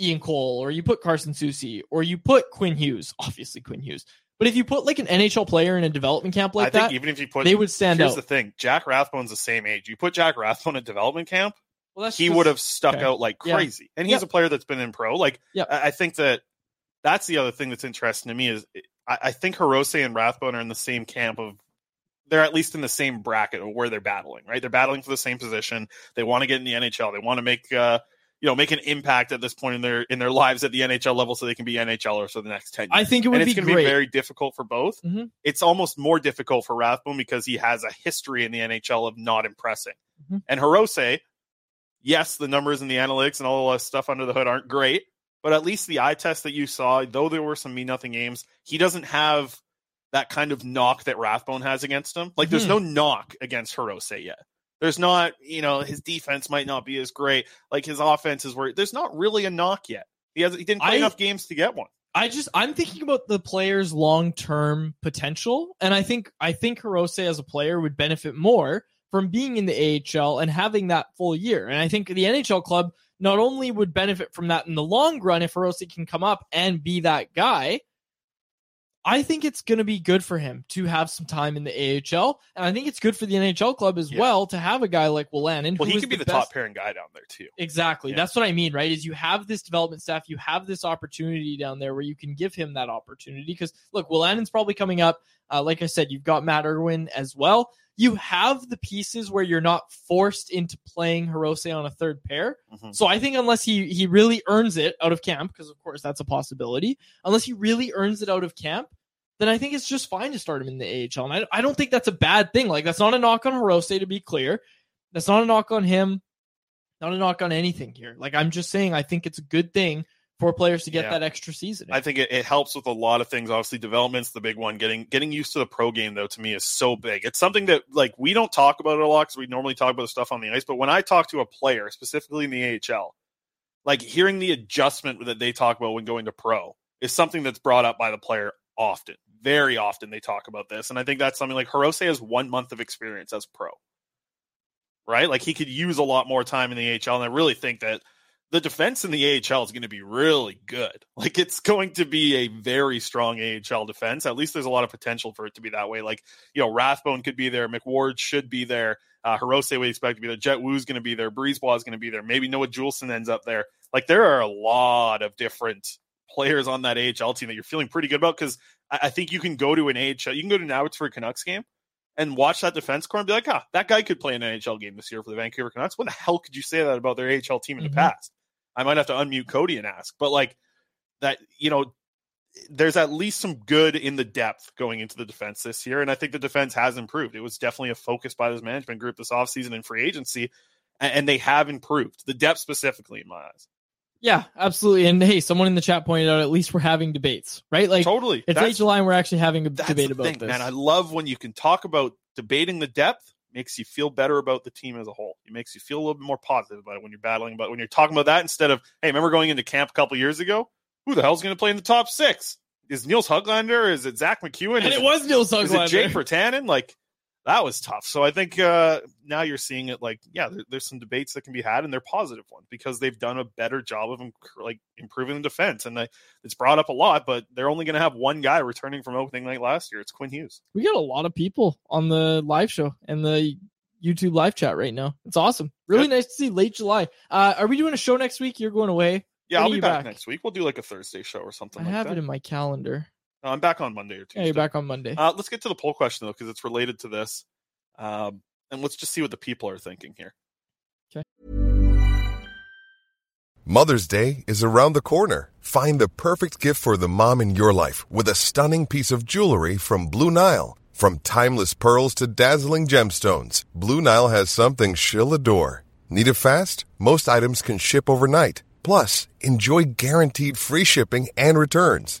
Ian Cole or you put Carson Soucy or you put Quinn Hughes, obviously Quinn Hughes, but if you put like an N H L player in a development camp like I think that, even if you put, they would stand here's out. Here's the thing: Jack Rathbone's the same age. You put Jack Rathbone in development camp, well, that's he would have stuck okay. out like crazy. Yeah. And he's yeah. a player that's been in pro. Like yeah. I think that that's the other thing that's interesting to me is I, I think Hirose and Rathbone are in the same camp of they're at least in the same bracket of where they're battling. Right, they're battling for the same position. They want to get in the N H L. They want to make uh, you know make an impact at this point in their in their lives at the N H L level so they can be NHLers for the next ten years. I think it would and be it's going to be very difficult for both. Mm-hmm. It's almost more difficult for Rathbone because he has a history in the N H L of not impressing. Mm-hmm. And Hirose, yes, the numbers and the analytics and all the stuff under the hood aren't great, but at least the eye test that you saw, though there were some mean-nothing games, he doesn't have that kind of knock that Rathbone has against him. Like, mm-hmm. there's no knock against Hirose yet. There's not, you know, his defense might not be as great. Like, his offense is where there's not really a knock yet. He has he didn't play I, enough games to get one. I just I'm thinking about the player's long-term potential, and I think I think Hirose as a player would benefit more from being in the A H L and having that full year. And I think the N H L club not only would benefit from that in the long run if Hirose can come up and be that guy, I think it's going to be good for him to have some time in the A H L, and I think it's good for the N H L club as yeah. well to have a guy like Wolanin. Well, he could be the, the top pairing guy down there too. Exactly. Yeah. That's what I mean, right? Is you have this development staff, you have this opportunity down there where you can give him that opportunity because, look, Wolanin's probably coming up. Uh, like I said, you've got Matt Irwin as well. You have the pieces where you're not forced into playing Hirose on a third pair. Mm-hmm. So I think unless he, he really earns it out of camp, because of course that's a possibility, unless he really earns it out of camp, then I think it's just fine to start him in the A H L. And I, I don't think that's a bad thing. Like, that's not a knock on Hirose, to be clear. That's not a knock on him. Not a knock on anything here. Like, I'm just saying, I think it's a good thing for players to get yeah. that extra season in. I think it, it helps with a lot of things. Obviously, development's the big one. Getting getting used to the pro game, though, to me is so big. It's something that, like, we don't talk about it a lot because we normally talk about the stuff on the ice. But when I talk to a player, specifically in the A H L, like, hearing the adjustment that they talk about when going to pro is something that's brought up by the player often. Very often they talk about this. And I think that's something like Hirose has one month of experience as pro, right? Like, he could use a lot more time in the A H L. And I really think that the defense in the A H L is going to be really good. Like, it's going to be a very strong A H L defense. At least there's a lot of potential for it to be that way. Like, you know, Rathbone could be there. McWard should be there. Uh, Hirose, we expect to be there. Jet Wu's going to be there. Brisebois is going to be there. Maybe Noah Juulsen ends up there. Like, there are a lot of different players on that A H L team that you're feeling pretty good about, because I-, I think you can go to an A H L. You can go to an Abbotsford Canucks game and watch that defense corps and be like, ah, that guy could play an N H L game this year for the Vancouver Canucks. When the hell could you say that about their A H L team in mm-hmm. the past? I might have to unmute Cody and ask, but like that, you know, there's at least some good in the depth going into the defense this year. And I think the defense has improved. It was definitely a focus by this management group this offseason and free agency, and they have improved the depth specifically in my eyes. Yeah, absolutely. And hey, someone in the chat pointed out, at least we're having debates, right? Like, totally. It's that's, H L I and we're actually having a debate about thing, this. Man, I love when you can talk about debating the depth. Makes you feel better about the team as a whole. It makes you feel a little bit more positive about it when you're battling, but when you're talking about that instead of, hey, remember going into camp a couple years ago? Who the hell's going to play in the top six? Is Nils Höglander? Is it Zach McEwen? And it was Nils Höglander. Is it Jake Virtanen? Like, that was tough. So I think uh, now you're seeing it like, yeah, there, there's some debates that can be had, and they're positive ones because they've done a better job of like improving the defense. And I, it's brought up a lot, but they're only going to have one guy returning from opening night last year. It's Quinn Hughes. We got a lot of people on the live show and the YouTube live chat right now. It's awesome. Really yep. nice to see late July. Uh, are we doing a show next week? You're going away. Yeah, when I'll be back, back next week. We'll do like a Thursday show or something I like that. I have it in my calendar. No, I'm back on Monday or Tuesday. Yeah, you're back on Monday. Uh, let's get to the poll question, though, because it's related to this. Um, and let's just see what the people are thinking here. Okay. Mother's Day is around the corner. Find the perfect gift for the mom in your life with a stunning piece of jewelry from Blue Nile. From timeless pearls to dazzling gemstones, Blue Nile has something she'll adore. Need it fast? Most items can ship overnight. Plus, enjoy guaranteed free shipping and returns.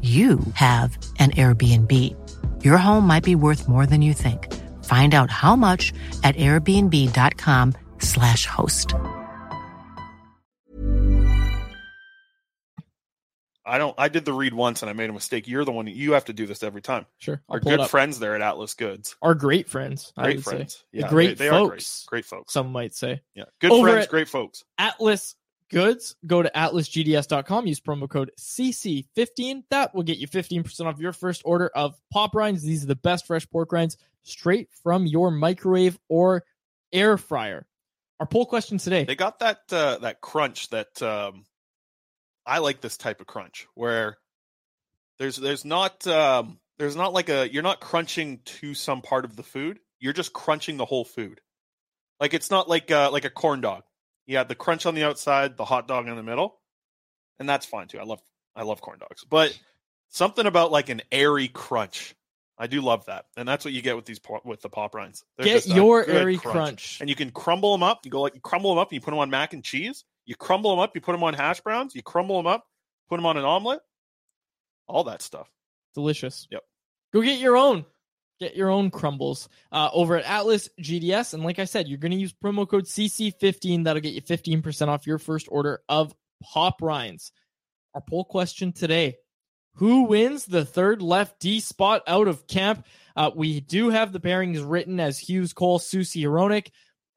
you have an Airbnb. Your home might be worth more than you think. Find out how much at airbnb dot com slash host. I don't. I did the read once and I made a mistake. You're the one. You have to do this every time. Sure. I'll Our good friends there at Atlas Goods. Our great friends. Great I would friends. Say. Yeah, the great they, they folks. Are great. Great folks. Some might say. Yeah. Good Over friends. Great folks. Atlas Goods. Go to atlas g d s dot com, use promo code C C fifteen. That will get you fifteen percent off your first order of pop rinds. These are the best fresh pork rinds straight from your microwave or air fryer. Our poll question today. They got that uh, that crunch that um, I like this type of crunch where there's there's not um, there's not like a you're not crunching to some part of the food. You're just crunching the whole food. Like it's not like uh, like a corn dog. You have the crunch on the outside, the hot dog in the middle, and that's fine too. I love I love corn dogs, but something about like an airy crunch. I do love that, and that's what you get with these with the pop rinds. They're get just your airy crunch. crunch, and you can crumble them up. You go like you crumble them up, and you put them on mac and cheese. You crumble them up, you put them on hash browns. You crumble them up, put them on an omelet. All that stuff, delicious. Yep. Go get your own. Get your own crumbles uh, over at Atlas G D S. And like I said, you're going to use promo code C C fifteen. That'll get you fifteen percent off your first order of pop rinds. Our poll question today, who wins the third left D spot out of camp? Uh, we do have the pairings written as Hughes, Cole, Soucy, Hronek.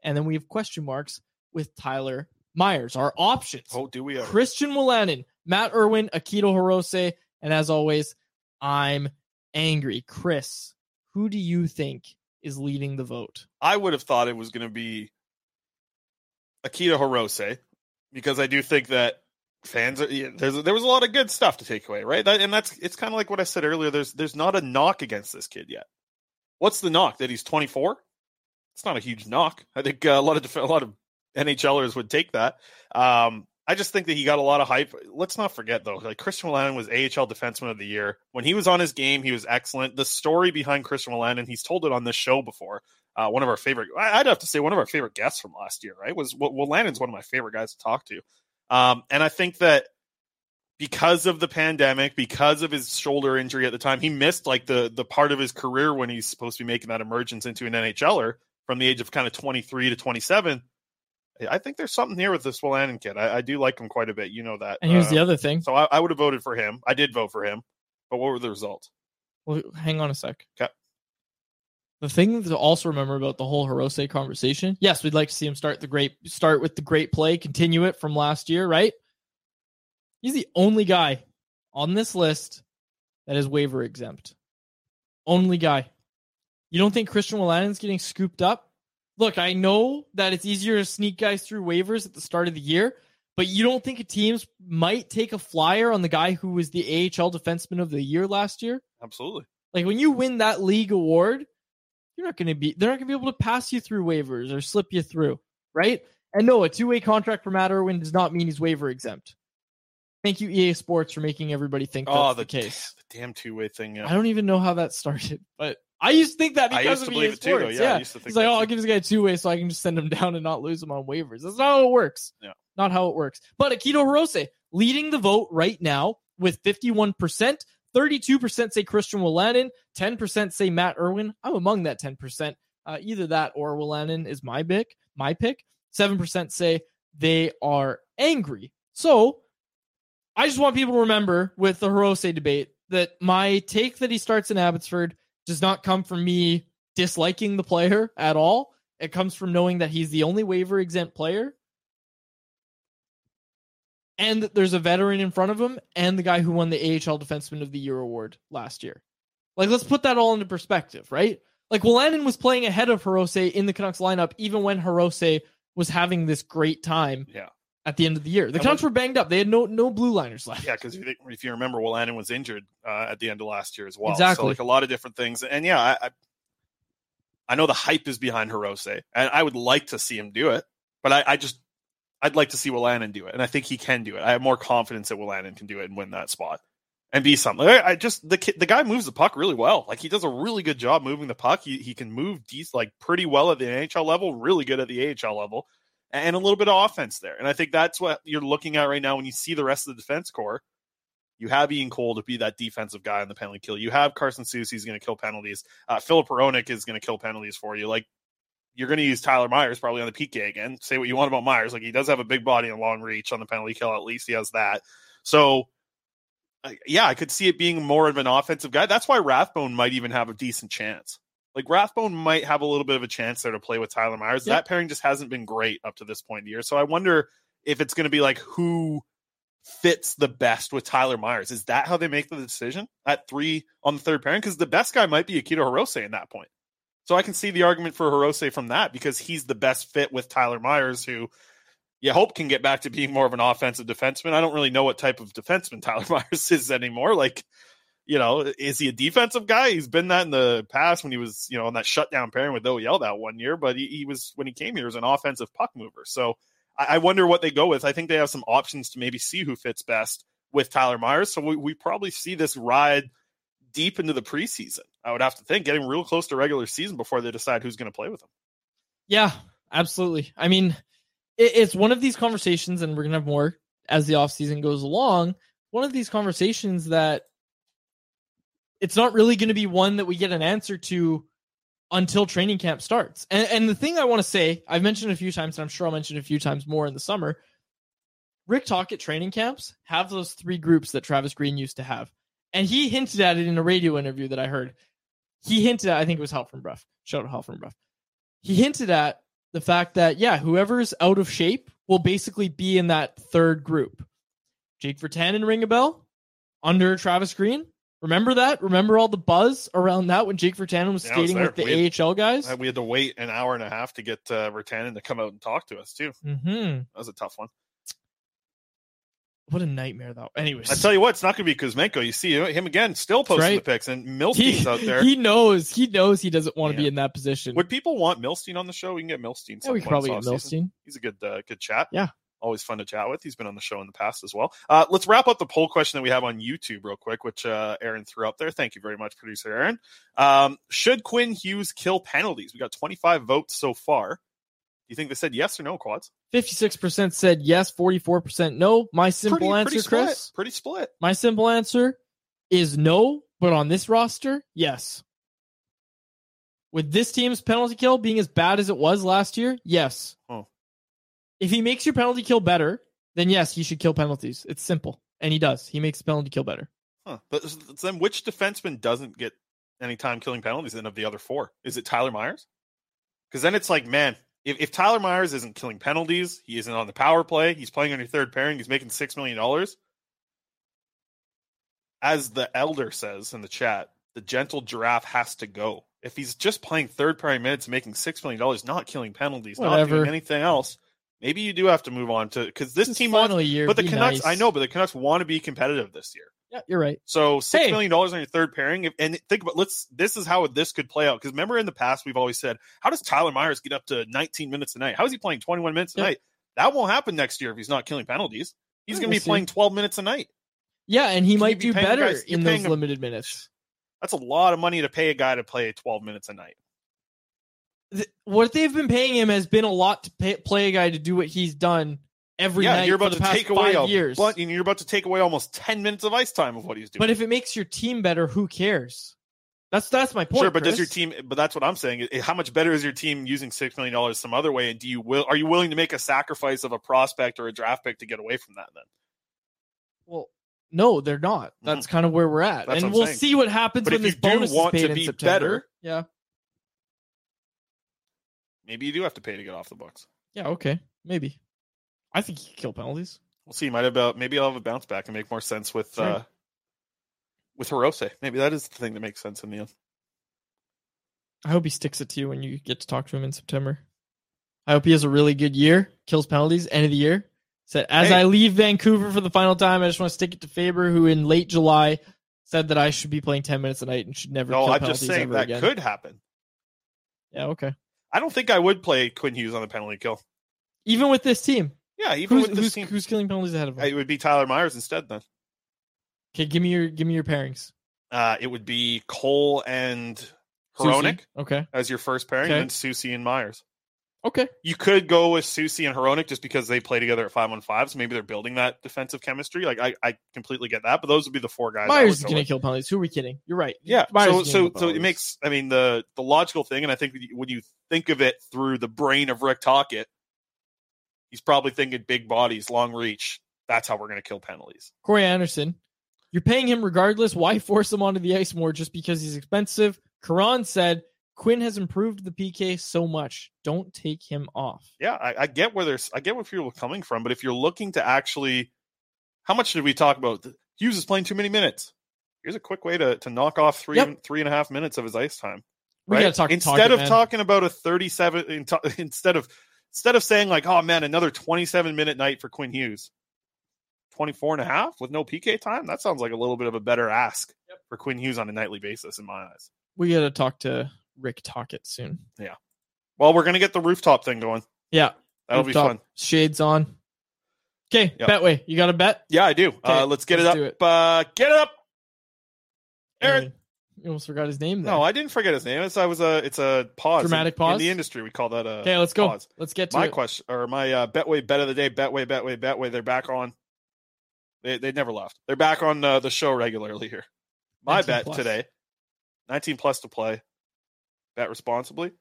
And then we have question marks with Tyler Myers. Our options. Oh, do we? Ever? Christian Wolanin, Matt Irwin, Akito Hirose. And as always, I'm angry. Chris. Who do you think is leading the vote? I would have thought it was going to be Akito Hirose because I do think that fans are, yeah, there's, there was a lot of good stuff to take away, right? That, and that's it's kind of like what I said earlier. There's there's not a knock against this kid yet. What's the knock? That he's twenty-four? It's not a huge knock. I think uh, a lot of def- a lot of NHLers would take that. Um, I just think that he got a lot of hype. Let's not forget, though, like Christian Wolanin was A H L Defenseman of the Year. When he was on his game, he was excellent. The story behind Christian Wolanin, he's told it on this show before. Uh, one of our favorite, I'd have to say one of our favorite guests from last year, right? Was Wolanin's one of my favorite guys to talk to. Um, and I think that because of the pandemic, because of his shoulder injury at the time, he missed like the the part of his career when he's supposed to be making that emergence into an N H L er from the age of kind of twenty-three to twenty-seven. I think there's something here with this Wolanin kid. I, I do like him quite a bit. You know that. And here's uh, the other thing. So I, I would have voted for him. I did vote for him. But what were the results? Well, hang on a sec. Okay. The thing to also remember about the whole Hirose conversation. Yes, we'd like to see him start the great start with the great play, continue it from last year, right? He's the only guy on this list that is waiver exempt. Only guy. You don't think Christian Wolanin's getting scooped up? Look, I know that it's easier to sneak guys through waivers at the start of the year, but you don't think a team might take a flyer on the guy who was the A H L Defenseman of the Year last year? Absolutely. Like when you win that league award, you're not going to be—they're not going to be able to pass you through waivers or slip you through, right? And no, a two-way contract for Matt Irwin does not mean he's waiver exempt. Thank you, E A Sports, for making everybody think that's oh, the, the case. Damn, the damn two-way thing. Yeah. I don't even know how that started, but. I used to think that because of E A Sports. Too, though. Yeah, yeah. I used to think He's like, oh, I'll give this guy a two-way so I can just send him down and not lose him on waivers. That's not how it works. Yeah. Not how it works. But Akito Hirose leading the vote right now with fifty-one percent. thirty-two percent say Christian Wolanin. ten percent say Matt Irwin. I'm among that ten percent. Uh, either that or Wolanin is my pick. My pick. seven percent say they are angry. So I just want people to remember with the Hirose debate that my take that he starts in Abbotsford does not come from me disliking the player at all. It comes from knowing that he's the only waiver-exempt player and that there's a veteran in front of him and the guy who won the A H L Defenseman of the Year award last year. Like, let's put that all into perspective, right? Like, Wolanin was playing ahead of Hirose in the Canucks lineup even when Hirose was having this great time yeah. at the end of the year. The and Canucks like, were banged up. They had no no blue liners left. Yeah, because if you remember, Wolanin was injured uh, at the end of last year as well. Exactly. So, like, a lot of different things. And, yeah, I I, I know the hype is behind Hirose, and I would like to see him do it, but I, I just – I'd like to see Wolanin do it, and I think he can do it. I have more confidence that Wolanin can do it and win that spot and be something. I, I just – the kid, the guy moves the puck really well. Like, he does a really good job moving the puck. He, he can move, de- like, pretty well at the N H L level, really good at the A H L level. And a little bit of offense there. And I think that's what you're looking at right now when you see the rest of the defense corps. You have Ian Cole to be that defensive guy on the penalty kill. You have Carson Soucy is going to kill penalties. Uh, Filip Hronek is going to kill penalties for you. Like, you're going to use Tyler Myers probably on the P K again. Say what you want about Myers. Like, he does have a big body and long reach on the penalty kill. At least he has that. So, uh, yeah, I could see it being more of an offensive guy. That's why Rathbone might even have a decent chance. Like, Rathbone might have a little bit of a chance there to play with Tyler Myers. Yep. That pairing just hasn't been great up to this point in the year. So I wonder if it's going to be like who fits the best with Tyler Myers. Is that how they make the decision at three on the third pairing? Because the best guy might be Akito Hirose in that point. So I can see the argument for Hirose from that, because he's the best fit with Tyler Myers, who you hope can get back to being more of an offensive defenseman. I don't really know what type of defenseman Tyler Myers is anymore. Like, you know, is he a defensive guy? He's been that in the past when he was, you know, on that shutdown pairing with O E L that one year, but he, he was, when he came here, he was an offensive puck mover. So I, I wonder what they go with. I think they have some options to maybe see who fits best with Tyler Myers. So we, we probably see this ride deep into the preseason. I would have to think, getting real close to regular season before they decide who's going to play with them. Yeah, absolutely. I mean, it, it's one of these conversations, and we're going to have more as the offseason goes along, one of these conversations that it's not really going to be one that we get an answer to until training camp starts. And, and the thing I want to say, I've mentioned a few times, and I'm sure I'll mention a few times more in the summer, Rick Tocchet training camps have those three groups that Travis Green used to have. And he hinted at it in a radio interview that I heard. He hinted at, I think it was Helfenbruff. Shout out Helfenbruff. He hinted at the fact that, yeah, whoever's out of shape will basically be in that third group. Jake Virtanen ring a bell under Travis Green. Remember that? Remember all the buzz around that when Jake Virtanen was yeah, skating was with the we A H L guys? Had, we had to wait an hour and a half to get uh, Virtanen to come out and talk to us, too. Mm-hmm. That was a tough one. What a nightmare, though. Anyways, I tell you what, it's not going to be Kuzmenko. You see him again, still posting right. the picks, and Milstein's he, out there. He knows. He knows he doesn't want yeah. to be in that position. Would people want Milstein on the show? We can get Milstein. Yeah, we can probably get Milstein. Season. He's a good, uh, good chat. Yeah. Always fun to chat with. He's been on the show in the past as well. Uh, let's wrap up the poll question that we have on YouTube real quick, which uh, Aaron threw up there. Thank you very much, producer Aaron. Um, should Quinn Hughes kill penalties? We got twenty-five votes so far. You think they said yes or no, Quads? fifty-six percent said yes, forty-four percent no. My simple pretty, answer, pretty Chris. Split. Pretty split. My simple answer is no, but on this roster, yes. With this team's penalty kill being as bad as it was last year, yes. Oh. If he makes your penalty kill better, then yes, he should kill penalties. It's simple. And he does. He makes the penalty kill better. Huh. But then which defenseman doesn't get any time killing penalties than of the other four? Is it Tyler Myers? Because then it's like, man, If, if Tyler Myers isn't killing penalties, he isn't on the power play, he's playing on your third pairing, he's making six million dollars. As the elder says in the chat, the gentle giraffe has to go. If he's just playing third pairing minutes, making six million dollars, not killing penalties, Whatever. not doing anything else, maybe you do have to move on to, because this, this team wants, year, but the Canucks, nice. I know, but the Canucks want to be competitive this year. Yeah, you're right. So six hey. million dollars on your third pairing, and think about let's. This is how this could play out. Because remember, in the past, we've always said, "How does Tyler Myers get up to nineteen minutes a night? How is he playing twenty-one minutes a yeah. night?" That won't happen next year if he's not killing penalties. He's going to be see. playing twelve minutes a night. Yeah, and he Can might do be better guys, in those limited him, minutes. That's a lot of money to pay a guy to play twelve minutes a night. The, what they've been paying him has been a lot to pay, play a guy to do what he's done. Every yeah, night you're about for the to past take away five years. Blunt, and you're about to take away almost ten minutes of ice time of what he's doing. But if it makes your team better, who cares? That's that's my point. Sure, but Chris. does your team? But that's what I'm saying. How much better is your team using six million dollars some other way? And do you will are you willing to make a sacrifice of a prospect or a draft pick to get away from that? Then, well, no, they're not. That's mm-hmm. kind of where we're at, that's and we'll saying. see what happens but when this bonus want is paid to be in September. Better, yeah, maybe you do have to pay to get off the books. Yeah, okay, maybe. I think he could kill penalties. We'll see. Might have about maybe I'll have a bounce back and make more sense with sure. uh, with Hirose. Maybe that is the thing that makes sense in the end. I hope he sticks it to you when you get to talk to him in September. I hope he has a really good year, kills penalties, end of the year. Said as hey. I leave Vancouver for the final time, I just want to stick it to Faber, who in late July said that I should be playing ten minutes a night and should never. No, kill I'm penalties just saying that again. Could happen. Yeah, okay. I don't think I would play Quinn Hughes on the penalty kill, even with this team. Yeah, even who's, with this who's, team, who's killing penalties ahead of him? It would be Tyler Myers instead, then. Okay, give me your give me your pairings. Uh, it would be Cole and Hronek, okay, as your first pairing, okay. and then Soucy and Myers. Okay, you could go with Soucy and Hronek just because they play together at five on five, so maybe they're building that defensive chemistry. Like I, I completely get that, but those would be the four guys. Myers is going to kill penalties. Who are we kidding? You're right. Yeah. Myers so so so it makes. I mean the the logical thing, and I think when you think of it through the brain of Rick Tocchet. He's probably thinking big bodies, long reach. That's how we're going to kill penalties. Corey Anderson, you're paying him regardless. Why force him onto the ice more just because he's expensive? Karan said Quinn has improved the P K so much. Don't take him off. Yeah, I, I get where there's, I get where people are coming from, but if you're looking to actually, how much did we talk about? Hughes is playing too many minutes. Here's a quick way to, to knock off three, yep. three and a half minutes of his ice time. Right? We gotta talk, instead talk of man. talking about a thirty-seven, instead of, instead of saying like, oh man, another twenty-seven minute night for Quinn Hughes, twenty-four and a half with no P K time. That sounds like a little bit of a better ask yep. for Quinn Hughes on a nightly basis in my eyes. We got to talk to Rick Tocchet soon. Yeah. Well, we're going to get the rooftop thing going. Yeah. That'll rooftop, be fun. Shades on. Okay. Yep. Betway. You got a bet? Yeah, I do. Uh, let's get let's it up. It. Uh, get it up. Aaron. You almost forgot his name there. No, I didn't forget his name. It's I was a it's a pause. Dramatic in, pause. In the industry, we call that a Okay, let's go. Pause. Let's get to my it. question or my uh, Betway bet of the day. Betway, Betway, Betway. They're back on. They they never left. They're back on uh, the show regularly here. My bet plus. today, nineteen plus to play. Bet responsibly?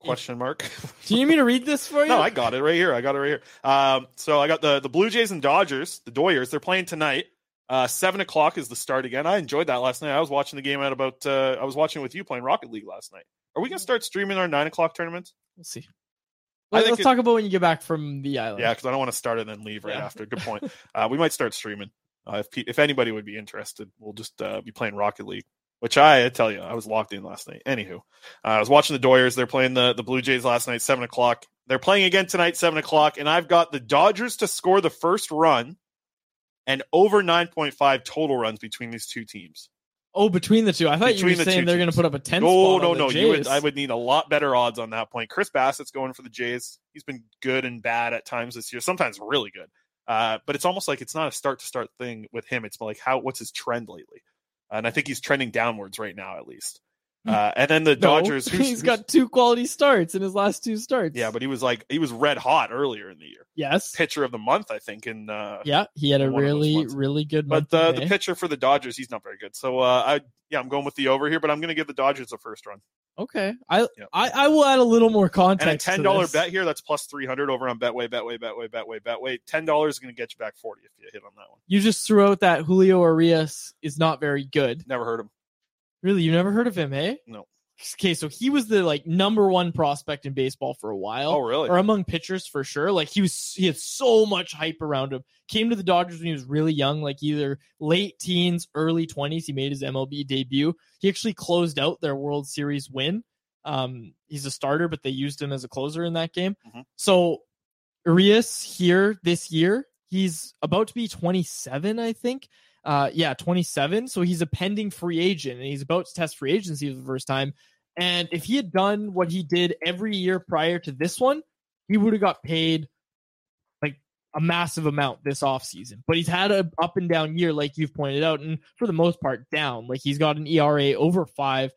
Question mark. Do you need me to read this for you? No, I got it right here. I got it right here. Um, so I got the the Blue Jays and Dodgers, the Doyers. They're playing tonight. Uh, seven o'clock is the start again. I enjoyed that last night. I was watching the game at about. Uh, I was watching with you playing Rocket League last night. Are we gonna start streaming our nine o'clock tournaments? We'll see. Let's, let's it, talk about when you get back from the island. Yeah, because I don't want to start and then leave right yeah. after. Good point. uh, we might start streaming. Uh, if P- if anybody would be interested, we'll just uh, be playing Rocket League. Which I, I tell you, I was locked in last night. Anywho, uh, I was watching the Doyers. They're playing the, the Blue Jays last night, seven o'clock. They're playing again tonight, seven o'clock. And I've got the Dodgers to score the first run and over nine point five total runs between these two teams. Oh, between the two. I thought between you were the saying they're going to put up a ten no, spot no, on no, the Jays. No, no, no. I would need a lot better odds on that point. Chris Bassett's going for the Jays. He's been good and bad at times this year, sometimes really good. Uh, but it's almost like it's not a start-to-start thing with him. It's like how what's his trend lately? And I think he's trending downwards right now, at least. Uh, and then the no, Dodgers. Who's, he's got two quality starts in his last two starts. Yeah, but he was like he was red hot earlier in the year. Yes. Pitcher of the month, I think. In, uh, yeah, he had a really, really good month. But uh, the pitcher for the Dodgers, he's not very good. So, uh, I yeah, I'm going with the over here, but I'm going to give the Dodgers a first run. Okay. I, yeah. I I will add a little more context. And a ten dollars bet here, that's plus three hundred over on Betway, Betway, Betway, Betway, Betway. ten dollars is going to get you back forty if you hit on that one. You just threw out that Julio Arias is not very good. Never heard him. Really? You never heard of him, eh? No. Okay, so he was the like number one prospect in baseball for a while. Oh, really? Or among pitchers for sure. Like he was, he had so much hype around him. Came to the Dodgers when he was really young, like either late teens, early twenties. He made his M L B debut. He actually closed out their World Series win. Um, he's a starter, but they used him as a closer in that game. Mm-hmm. So Arias here this year, he's about to be twenty-seven, I think. Uh, yeah, twenty-seven. So he's a pending free agent, and he's about to test free agency for the first time. And if he had done what he did every year prior to this one, he would have got paid like a massive amount this offseason. But he's had an up and down year, like you've pointed out, and for the most part down. Like he's got an E R A over five.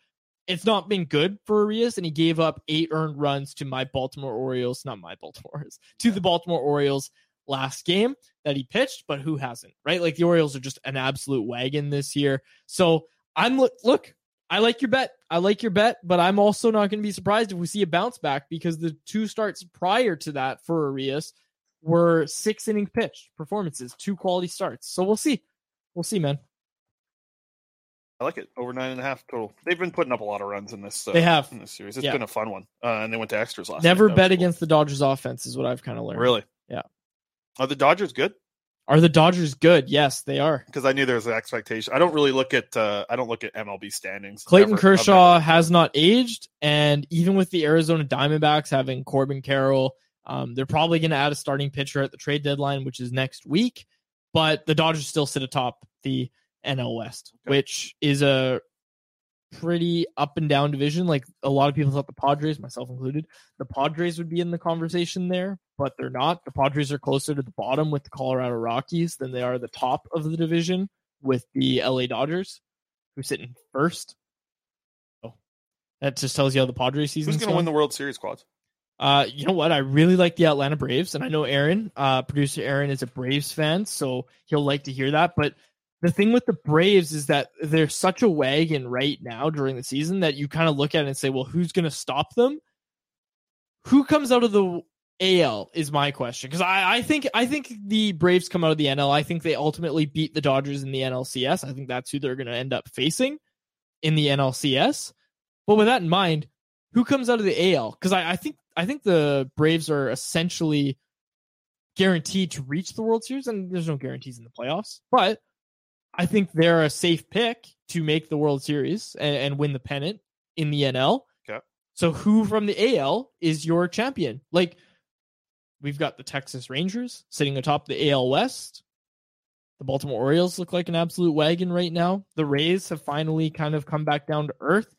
It's not been good for Arias, and he gave up eight earned runs to my Baltimore Orioles, not my Baltimore's, to the Baltimore Orioles last game that he pitched, but who hasn't, right? Like the Orioles are just an absolute wagon this year. So I'm look, look, I like your bet. I like your bet, but I'm also not going to be surprised if we see a bounce back because the two starts prior to that for Arias were six inning pitch performances, two quality starts. So we'll see. We'll see, man. I like it. Over nine and a half total. They've been putting up a lot of runs in this. Uh, they have in this series. It's yeah. been a fun one. Uh, and they went to extras last. Never bet cool. against the Dodgers offense is what I've kind of learned. Really? Yeah. Are the Dodgers good? Are the Dodgers good? Yes, they are. Because I knew there was an expectation. I don't really look at uh, I don't look at M L B standings. Clayton ever, Kershaw ever. has not aged, and even with the Arizona Diamondbacks having Corbin Carroll, um, they're probably going to add a starting pitcher at the trade deadline, which is next week. But the Dodgers still sit atop the N L West, okay. which is a pretty up and down division. Like a lot of people thought the Padres, myself included, the Padres would be in the conversation there, but they're not. The Padres are closer to the bottom with the Colorado Rockies than they are the top of the division with the L A Dodgers, who sit in first. Oh, that just tells you how the Padres season is going to win the World Series, Quads. Uh, you know what? I really like the Atlanta Braves, and I know Aaron, uh, producer Aaron, is a Braves fan, so he'll like to hear that. But the thing with the Braves is that they're such a wagon right now during the season that you kind of look at it and say, well, who's going to stop them? Who comes out of the A L is my question. Because I, I think I think the Braves come out of the N L. I think they ultimately beat the Dodgers in the N L C S. I think that's who they're going to end up facing in the N L C S. But with that in mind, who comes out of the A L? Because I, I think I think the Braves are essentially guaranteed to reach the World Series, and there's no guarantees in the playoffs. But I think they're a safe pick to make the World Series and, and win the pennant in the N L. Okay. So who from the A L is your champion? Like, we've got the Texas Rangers sitting atop the A L West. The Baltimore Orioles look like an absolute wagon right now. The Rays have finally kind of come back down to earth.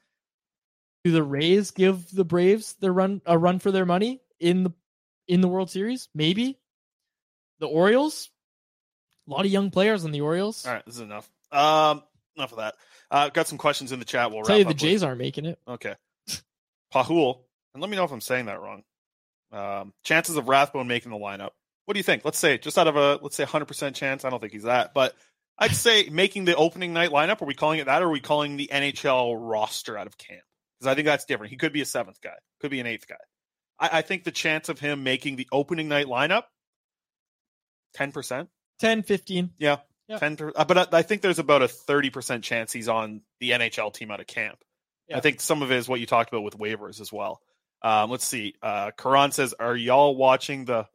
Do the Rays give the Braves their run a run for their money in the in the World Series? Maybe. The Orioles? A lot of young players on the Orioles. All right, this is enough. Um, enough of that. Uh, got some questions in the chat. We'll I'll tell wrap you the up Jays with. Aren't making it. Okay. Pahul, and let me know if I'm saying that wrong. Um, chances of Rathbone making the lineup. What do you think? Let's say just out of a let's say one hundred percent chance. I don't think he's that, but I'd say making the opening night lineup. Are we calling it that, or are we calling the N H L roster out of camp? Because I think that's different. He could be a seventh guy, could be an eighth guy. I, I think the chance of him making the opening night lineup, ten percent. ten, fifteen. Yeah. Yep. ten, but I, I think there's about a thirty percent chance he's on the N H L team out of camp. Yep. I think some of it is what you talked about with waivers as well. Um, let's see. Uh, Karan says, are y'all watching the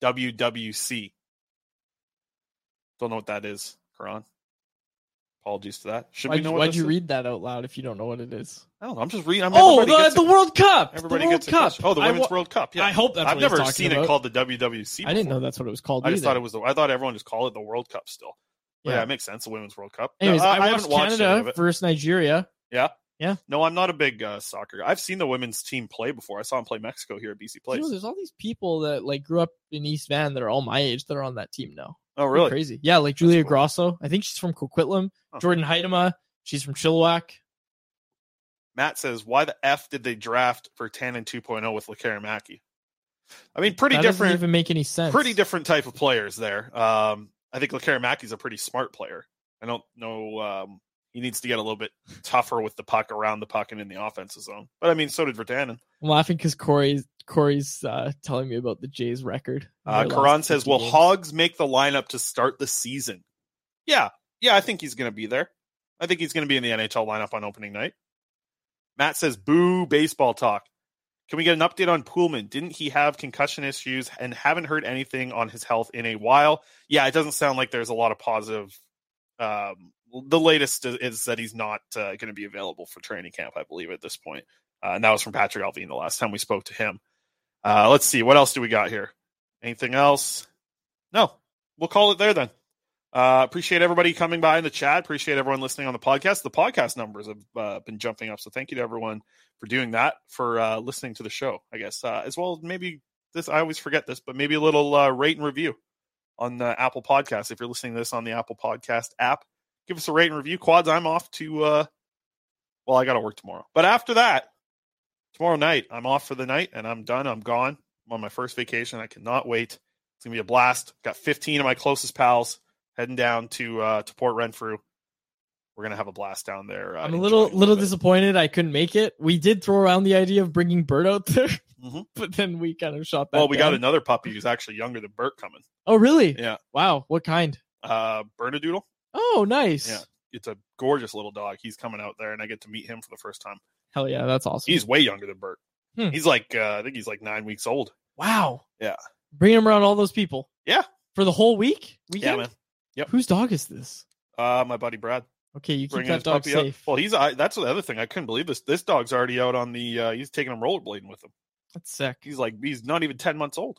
W W C? Don't know what that is, Karan. Apologies to that. Should why'd, we know? What why'd you is? Read that out loud if you don't know what it is? I don't know. I'm just reading. I'm oh, the, the World Cup. Everybody the World gets Cup. Oh, the Women's w- World Cup. Yeah, I hope that's. I've what never he's seen about. It called the W W C. Before. I didn't know that's what it was called. I just either. thought it was. The, I thought everyone just called it the World Cup still. Yeah, yeah, it makes sense. The Women's World Cup. Anyways, no, I, I haven't watched Canada watched versus Nigeria. Yeah. Yeah. No, I'm not a big uh, soccer guy. I've seen the women's team play before. I saw them play Mexico here at B C Place. You know, there's all these people that like grew up in East Van that are all my age that are on that team now. Oh, really? They're crazy. Yeah, like Julia cool. Grosso. I think she's from Coquitlam. Huh. Jordan Heidema. She's from Chilliwack. Matt says, why the F did they draft Virtanen two point oh with Lekkerimäki? I mean, pretty that different. Doesn't even make any sense. Pretty different type of players there. Um, I think Lekkerimäki's a pretty smart player. I don't know. Um, he needs to get a little bit tougher with the puck, around the puck, and in the offensive zone. But I mean, so did Virtanen. I'm laughing because Corey's Corey's uh, telling me about the Jays record. Uh, Karan says, will Hogs make the lineup to start the season? Yeah. Yeah, I think he's going to be there. I think he's going to be in the N H L lineup on opening night. Matt says, boo, baseball talk. Can we get an update on Pullman? Didn't he have concussion issues and haven't heard anything on his health in a while? Yeah, it doesn't sound like there's a lot of positive. Um, the latest is that he's not uh, going to be available for training camp, I believe, at this point. Uh, and that was from Patrick Alvin the last time we spoke to him. Uh, let's see. What else do we got here? Anything else? No. We'll call it there then. Uh, appreciate everybody coming by in the chat. Appreciate everyone listening on the podcast. The podcast numbers have uh, been jumping up, so thank you to everyone for doing that, for uh, listening to the show, I guess. Uh, as well, maybe this, I always forget this, but maybe a little uh, rate and review on the Apple Podcast. If you're listening to this on the Apple Podcast app, give us a rate and review. Quads, I'm off to, uh, well, I got to work tomorrow. But after that, tomorrow night, I'm off for the night, and I'm done. I'm gone. I'm on my first vacation. I cannot wait. It's going to be a blast. Got fifteen of my closest pals heading down to uh, to Port Renfrew. We're going to have a blast down there. Uh, I'm a little a little bit. disappointed I couldn't make it. We did throw around the idea of bringing Bert out there, mm-hmm. but then we kind of shot that Well, we down. Got another puppy who's actually younger than Bert coming. Oh, really? Yeah. Wow. What kind? Uh, Bernedoodle. Oh, nice. Yeah. It's a gorgeous little dog. He's coming out there, and I get to meet him for the first time. Hell yeah, that's awesome. He's way younger than Bert. Hmm. He's like, uh, I think he's like nine weeks old. Wow. Yeah. Bring him around all those people. Yeah. For the whole week? Weekend? Yeah, man. Yep. Whose dog is this? Uh, my buddy Brad. Okay, you keep that dog safe. Up. Well, he's I, that's the other thing. I couldn't believe this. This dog's already out on the. Uh, he's taking him rollerblading with him. That's sick. He's like he's not even ten months old.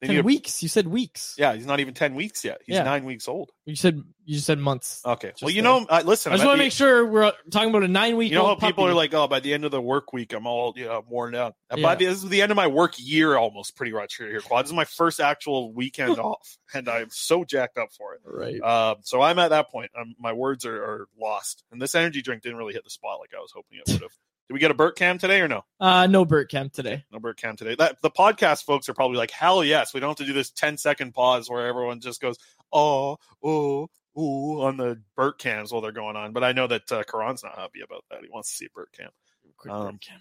They ten weeks. A, you said weeks. Yeah, he's not even ten weeks yet. He's yeah. nine weeks old. You said you said months. Okay. Well, you there. know, uh, listen. I just want to make sure we're talking about a nine-week. You know, old how people puppy. Are like, "Oh, by the end of the work week, I'm all you know, worn out." Yeah. By the, this is the end of my work year, almost pretty much here, here, Quad. This is my first actual weekend off, and I'm so jacked up for it. Right. Um. So I'm at that point. I'm, my words are, are lost, and this energy drink didn't really hit the spot like I was hoping it would have. Did we get a Bert Cam today or no? Uh, no Bert Cam today. No Bert Cam today. That, the podcast folks are probably like, hell yes. We don't have to do this ten-second pause where everyone just goes, oh, oh, oh, on the Bert Cams while they're going on. But I know that uh, Karan's not happy about that. He wants to see a Bert Cam. Quick um, Bert Cam.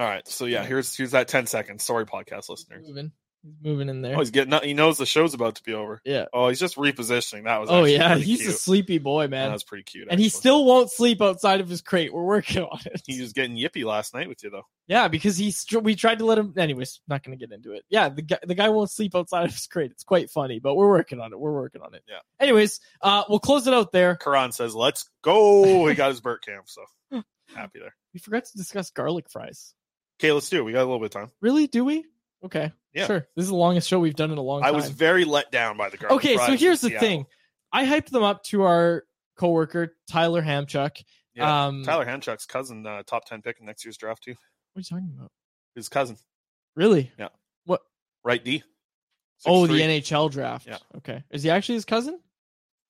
All right. So, yeah, here's here's that ten seconds. Sorry, podcast listeners. Moving. He's moving in there. Oh, he's getting up. He knows the show's about to be over. Yeah. Oh, he's just repositioning. That was. Oh yeah, he's cute. A sleepy boy, man. That was pretty cute. And actually, he still won't sleep outside of his crate. We're working on it. He was getting yippy last night with you though. Yeah, because he we tried to let him. Anyways, not going to get into it. Yeah, the guy the guy won't sleep outside of his crate. It's quite funny, but we're working on it. We're working on it. Yeah. Anyways, uh, we'll close it out there. Karan says, "Let's go." He got his Burt Camp, so happy there. We forgot to discuss garlic fries. Okay, let's do it. We got a little bit of time. Really? Do we? Okay. Yeah. Sure. This is the longest show we've done in a long time. I was very let down by the garlic okay, fries. Okay, so here's the Seattle. thing. I hyped them up to our coworker, Tyler Hamchuk. Yeah, um, Tyler Hamchuk's cousin, uh, top ten pick in next year's draft, too. What are you talking about? His cousin. Really? Yeah. What? Right D. six oh, three. The N H L draft. Yeah. Okay. Is he actually his cousin?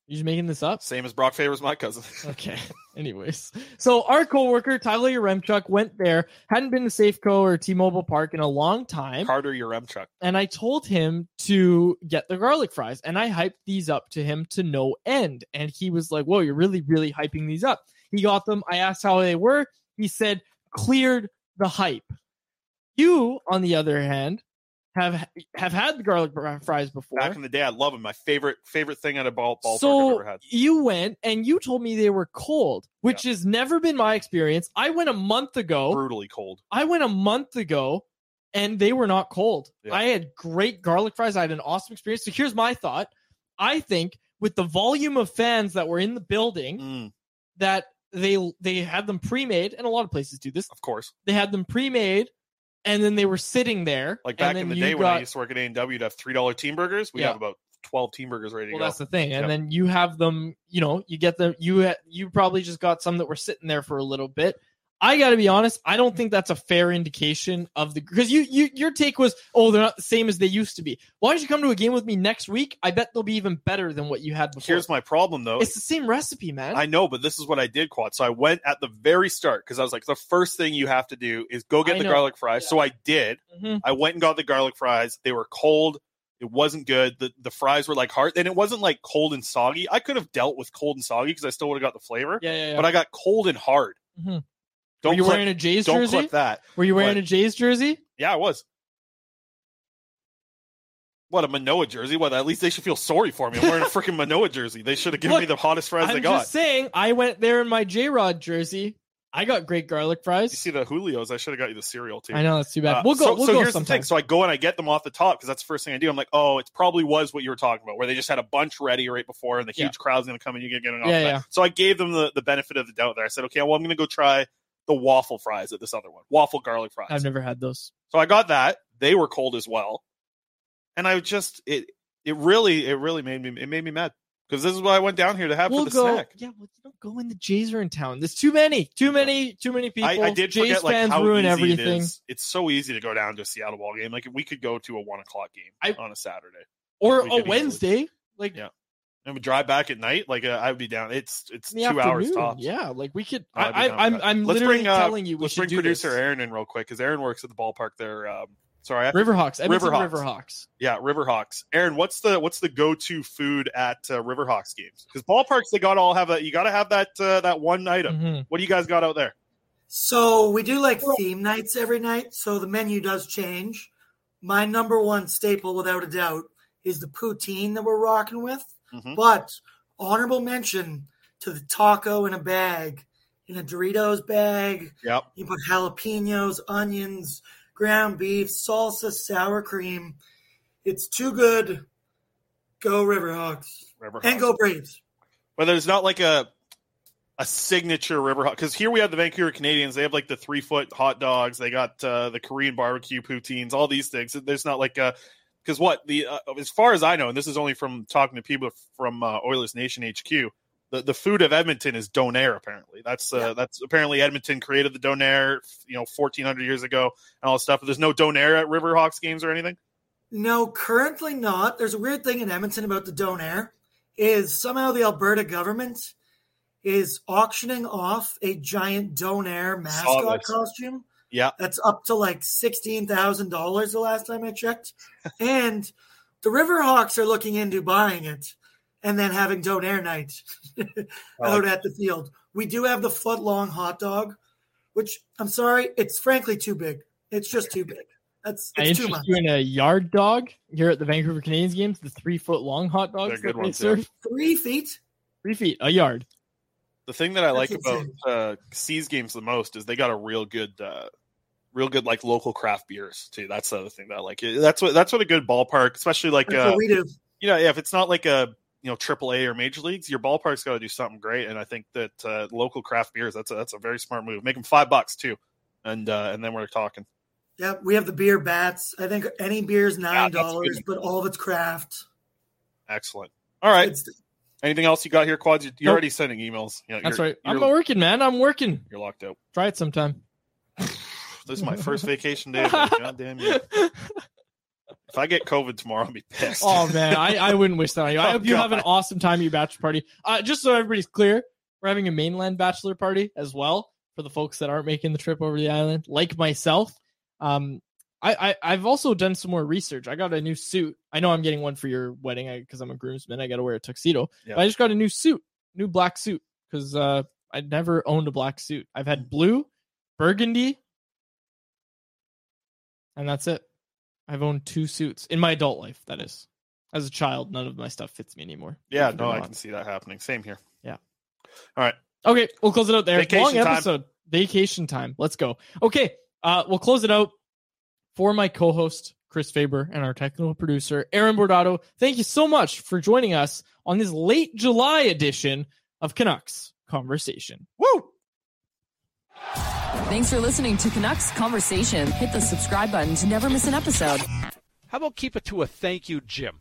You just making this up? Same as Brock Faber's my cousin. Okay. Anyways. So our coworker, Tyler Yaremchuk, went there. Hadn't been to Safeco or T-Mobile Park in a long time. Carter Yaremchuk. And I told him to get the garlic fries. And I hyped these up to him to no end. And he was like, whoa, you're really, really hyping these up. He got them. I asked how they were. He said, cleared the hype. You, on the other hand, have have had the garlic fries before. Back in the day, I love them. My favorite favorite thing at a ball ballpark so I've ever had. You went and you told me they were cold, which yeah. has never been my experience. I went a month ago. Brutally cold. I went a month ago, and they were not cold. Yeah. I had great garlic fries. I had an awesome experience. So here's my thought. I think with the volume of fans that were in the building, mm. that they they had them pre-made, and a lot of places do this. Of course. They had them pre-made. And then they were sitting there. Like back in the day got, when I used to work at A and W to have three dollar team burgers. We yeah. have about twelve team burgers ready to well, go. Well, that's the thing. And yep. then you have them, you know, you get them. You you probably just got some that were sitting there for a little bit. I got to be honest. I don't think that's a fair indication of the – because you, you your take was, oh, they're not the same as they used to be. Why don't you come to a game with me next week? I bet they'll be even better than what you had before. Here's my problem, though. It's the same recipe, man. I know, but this is what I did, Quad. So I went at the very start because I was like, the first thing you have to do is go get I the know. garlic fries. Yeah. So I did. Mm-hmm. I went and got the garlic fries. They were cold. It wasn't good. The the fries were like hard. And it wasn't like cold and soggy. I could have dealt with cold and soggy because I still would have got the flavor. Yeah, yeah, yeah. But I got cold and hard. Mm-hmm. Don't Were you clip, wearing a Jays don't jersey? Don't clip that. Were you wearing but, a Jays jersey? Yeah, I was. What, a Manoa jersey? What, at least they should feel sorry for me. I'm wearing a freaking Manoa jersey. They should have given Look, me the hottest fries I'm they got. I'm just saying, I went there in my J-Rod jersey. I got great garlic fries. You see the Julio's? I should have got you the cereal, too. I know, that's too bad. Uh, we'll go So, we'll so go here's sometime. the thing. So I go and I get them off the top, because that's the first thing I do. I'm like, oh, it probably was what you were talking about, where they just had a bunch ready right before, and the yeah. huge crowd's going to come, and you get getting off yeah, that. Yeah. So I gave them the, the benefit of the doubt there. I said, okay, well, I'm going to go try the waffle fries at this other one. Waffle garlic fries. I've never had those. So I got that. They were cold as well. And I just it it really it really made me it made me mad. Because this is what I went down here to have we'll for the go, snack. Yeah, well, you don't go when the Jays are in town. There's too many. Too many, too many people. I, I did Jays forget fans like how ruin easy everything. It is. It's so easy to go down to a Seattle ball game. Like we could go to a one o'clock game I, on a Saturday. Or a Wednesday. Easily. Like yeah. And we drive back at night, like uh, I would be down. It's it's two afternoon. hours tops. Yeah, like we could. I, I, I'm I'm let's literally bring, uh, telling you. We let's should bring do producer this. Aaron in real quick because Aaron works at the ballpark there. Um, sorry, I, Riverhawks. Riverhawks. Riverhawks. Yeah, Riverhawks. Aaron, what's the what's the go to food at uh, Riverhawks games? Because ballparks, they got all have that. You got to have that uh, that one item. Mm-hmm. What do you guys got out there? So we do like theme nights every night. So the menu does change. My number one staple, without a doubt, is the poutine that we're rocking with. Mm-hmm. But honorable mention to the taco in a bag, in a Doritos bag. Yep. You put jalapenos, onions, ground beef, salsa, sour cream. It's too good. Go Riverhawks. Riverhawks. And go Braves. Well, there's not like a a signature Riverhawks. Because here we have the Vancouver Canadians. They have like the three-foot hot dogs. They got uh, the Korean barbecue poutines, all these things. There's not like a... Because what the uh, as far as I know, and this is only from talking to people from uh, Oilers Nation H Q, the, the food of Edmonton is Donair. Apparently, that's uh, yeah. that's apparently Edmonton created the Donair, you know, fourteen hundred years ago and all that stuff. But there's no Donair at Riverhawks games or anything. No, currently not. There's a weird thing in Edmonton about the Donair is somehow the Alberta government is auctioning off a giant Donair mascot costume. Yeah, that's up to like sixteen thousand dollars the last time I checked. And the Riverhawks are looking into buying it and then having Donair night out oh. at the field. We do have the foot long hot dog, which I'm sorry, it's frankly too big. It's just too big. That's it's I interest too much. You in a yard dog here at the Vancouver Canadiens games, the three foot long hot dogs. They're good ones, yeah. Three feet. Three feet, a yard. The thing that I like about uh, C's games the most is they got a real good, uh, real good like local craft beers too. That's the other thing that I like. That's what that's what a good ballpark, especially like uh, we do. You know, yeah, if it's not like a you know Triple A or Major Leagues, your ballpark's got to do something great. And I think that uh, local craft beers that's a, that's a very smart move. Make them five bucks too, and uh, and then we're talking. Yeah, we have the beer bats. I think any beer's nine dollars, yeah, but all of it's craft. Excellent. All right. It's, Anything else you got here, Quads? You're nope. already sending emails. You know, that's right. I'm working, man. I'm working. You're locked out. Try it sometime. This is my first vacation day. God damn you. If I get COVID tomorrow, I'll be pissed. Oh, man. I, I wouldn't wish that on you. Oh, I hope God. You have an awesome time at your bachelor party. Uh, just so everybody's clear, we're having a mainland bachelor party as well for the folks that aren't making the trip over the island, like myself. Um, I, I, I've also done some more research. I got a new suit. I know I'm getting one for your wedding because I'm a groomsman. I got to wear a tuxedo. Yeah. But I just got a new suit, new black suit, because uh, I never owned a black suit. I've had blue, burgundy, and that's it. I've owned two suits in my adult life, that is. As a child, none of my stuff fits me anymore. Yeah, no, I can see that happening. Same here. Yeah. All right. Okay, we'll close it out there. Vacation Long time. episode. Vacation time. Let's go. Okay, uh, we'll close it out. For my co-host, Chris Faber, and our technical producer, Aaron Bordado, thank you so much for joining us on this late July edition of Canucks Conversation. Woo! Thanks for listening to Canucks Conversation. Hit the subscribe button to never miss an episode. How about keep it to a thank you, Jim?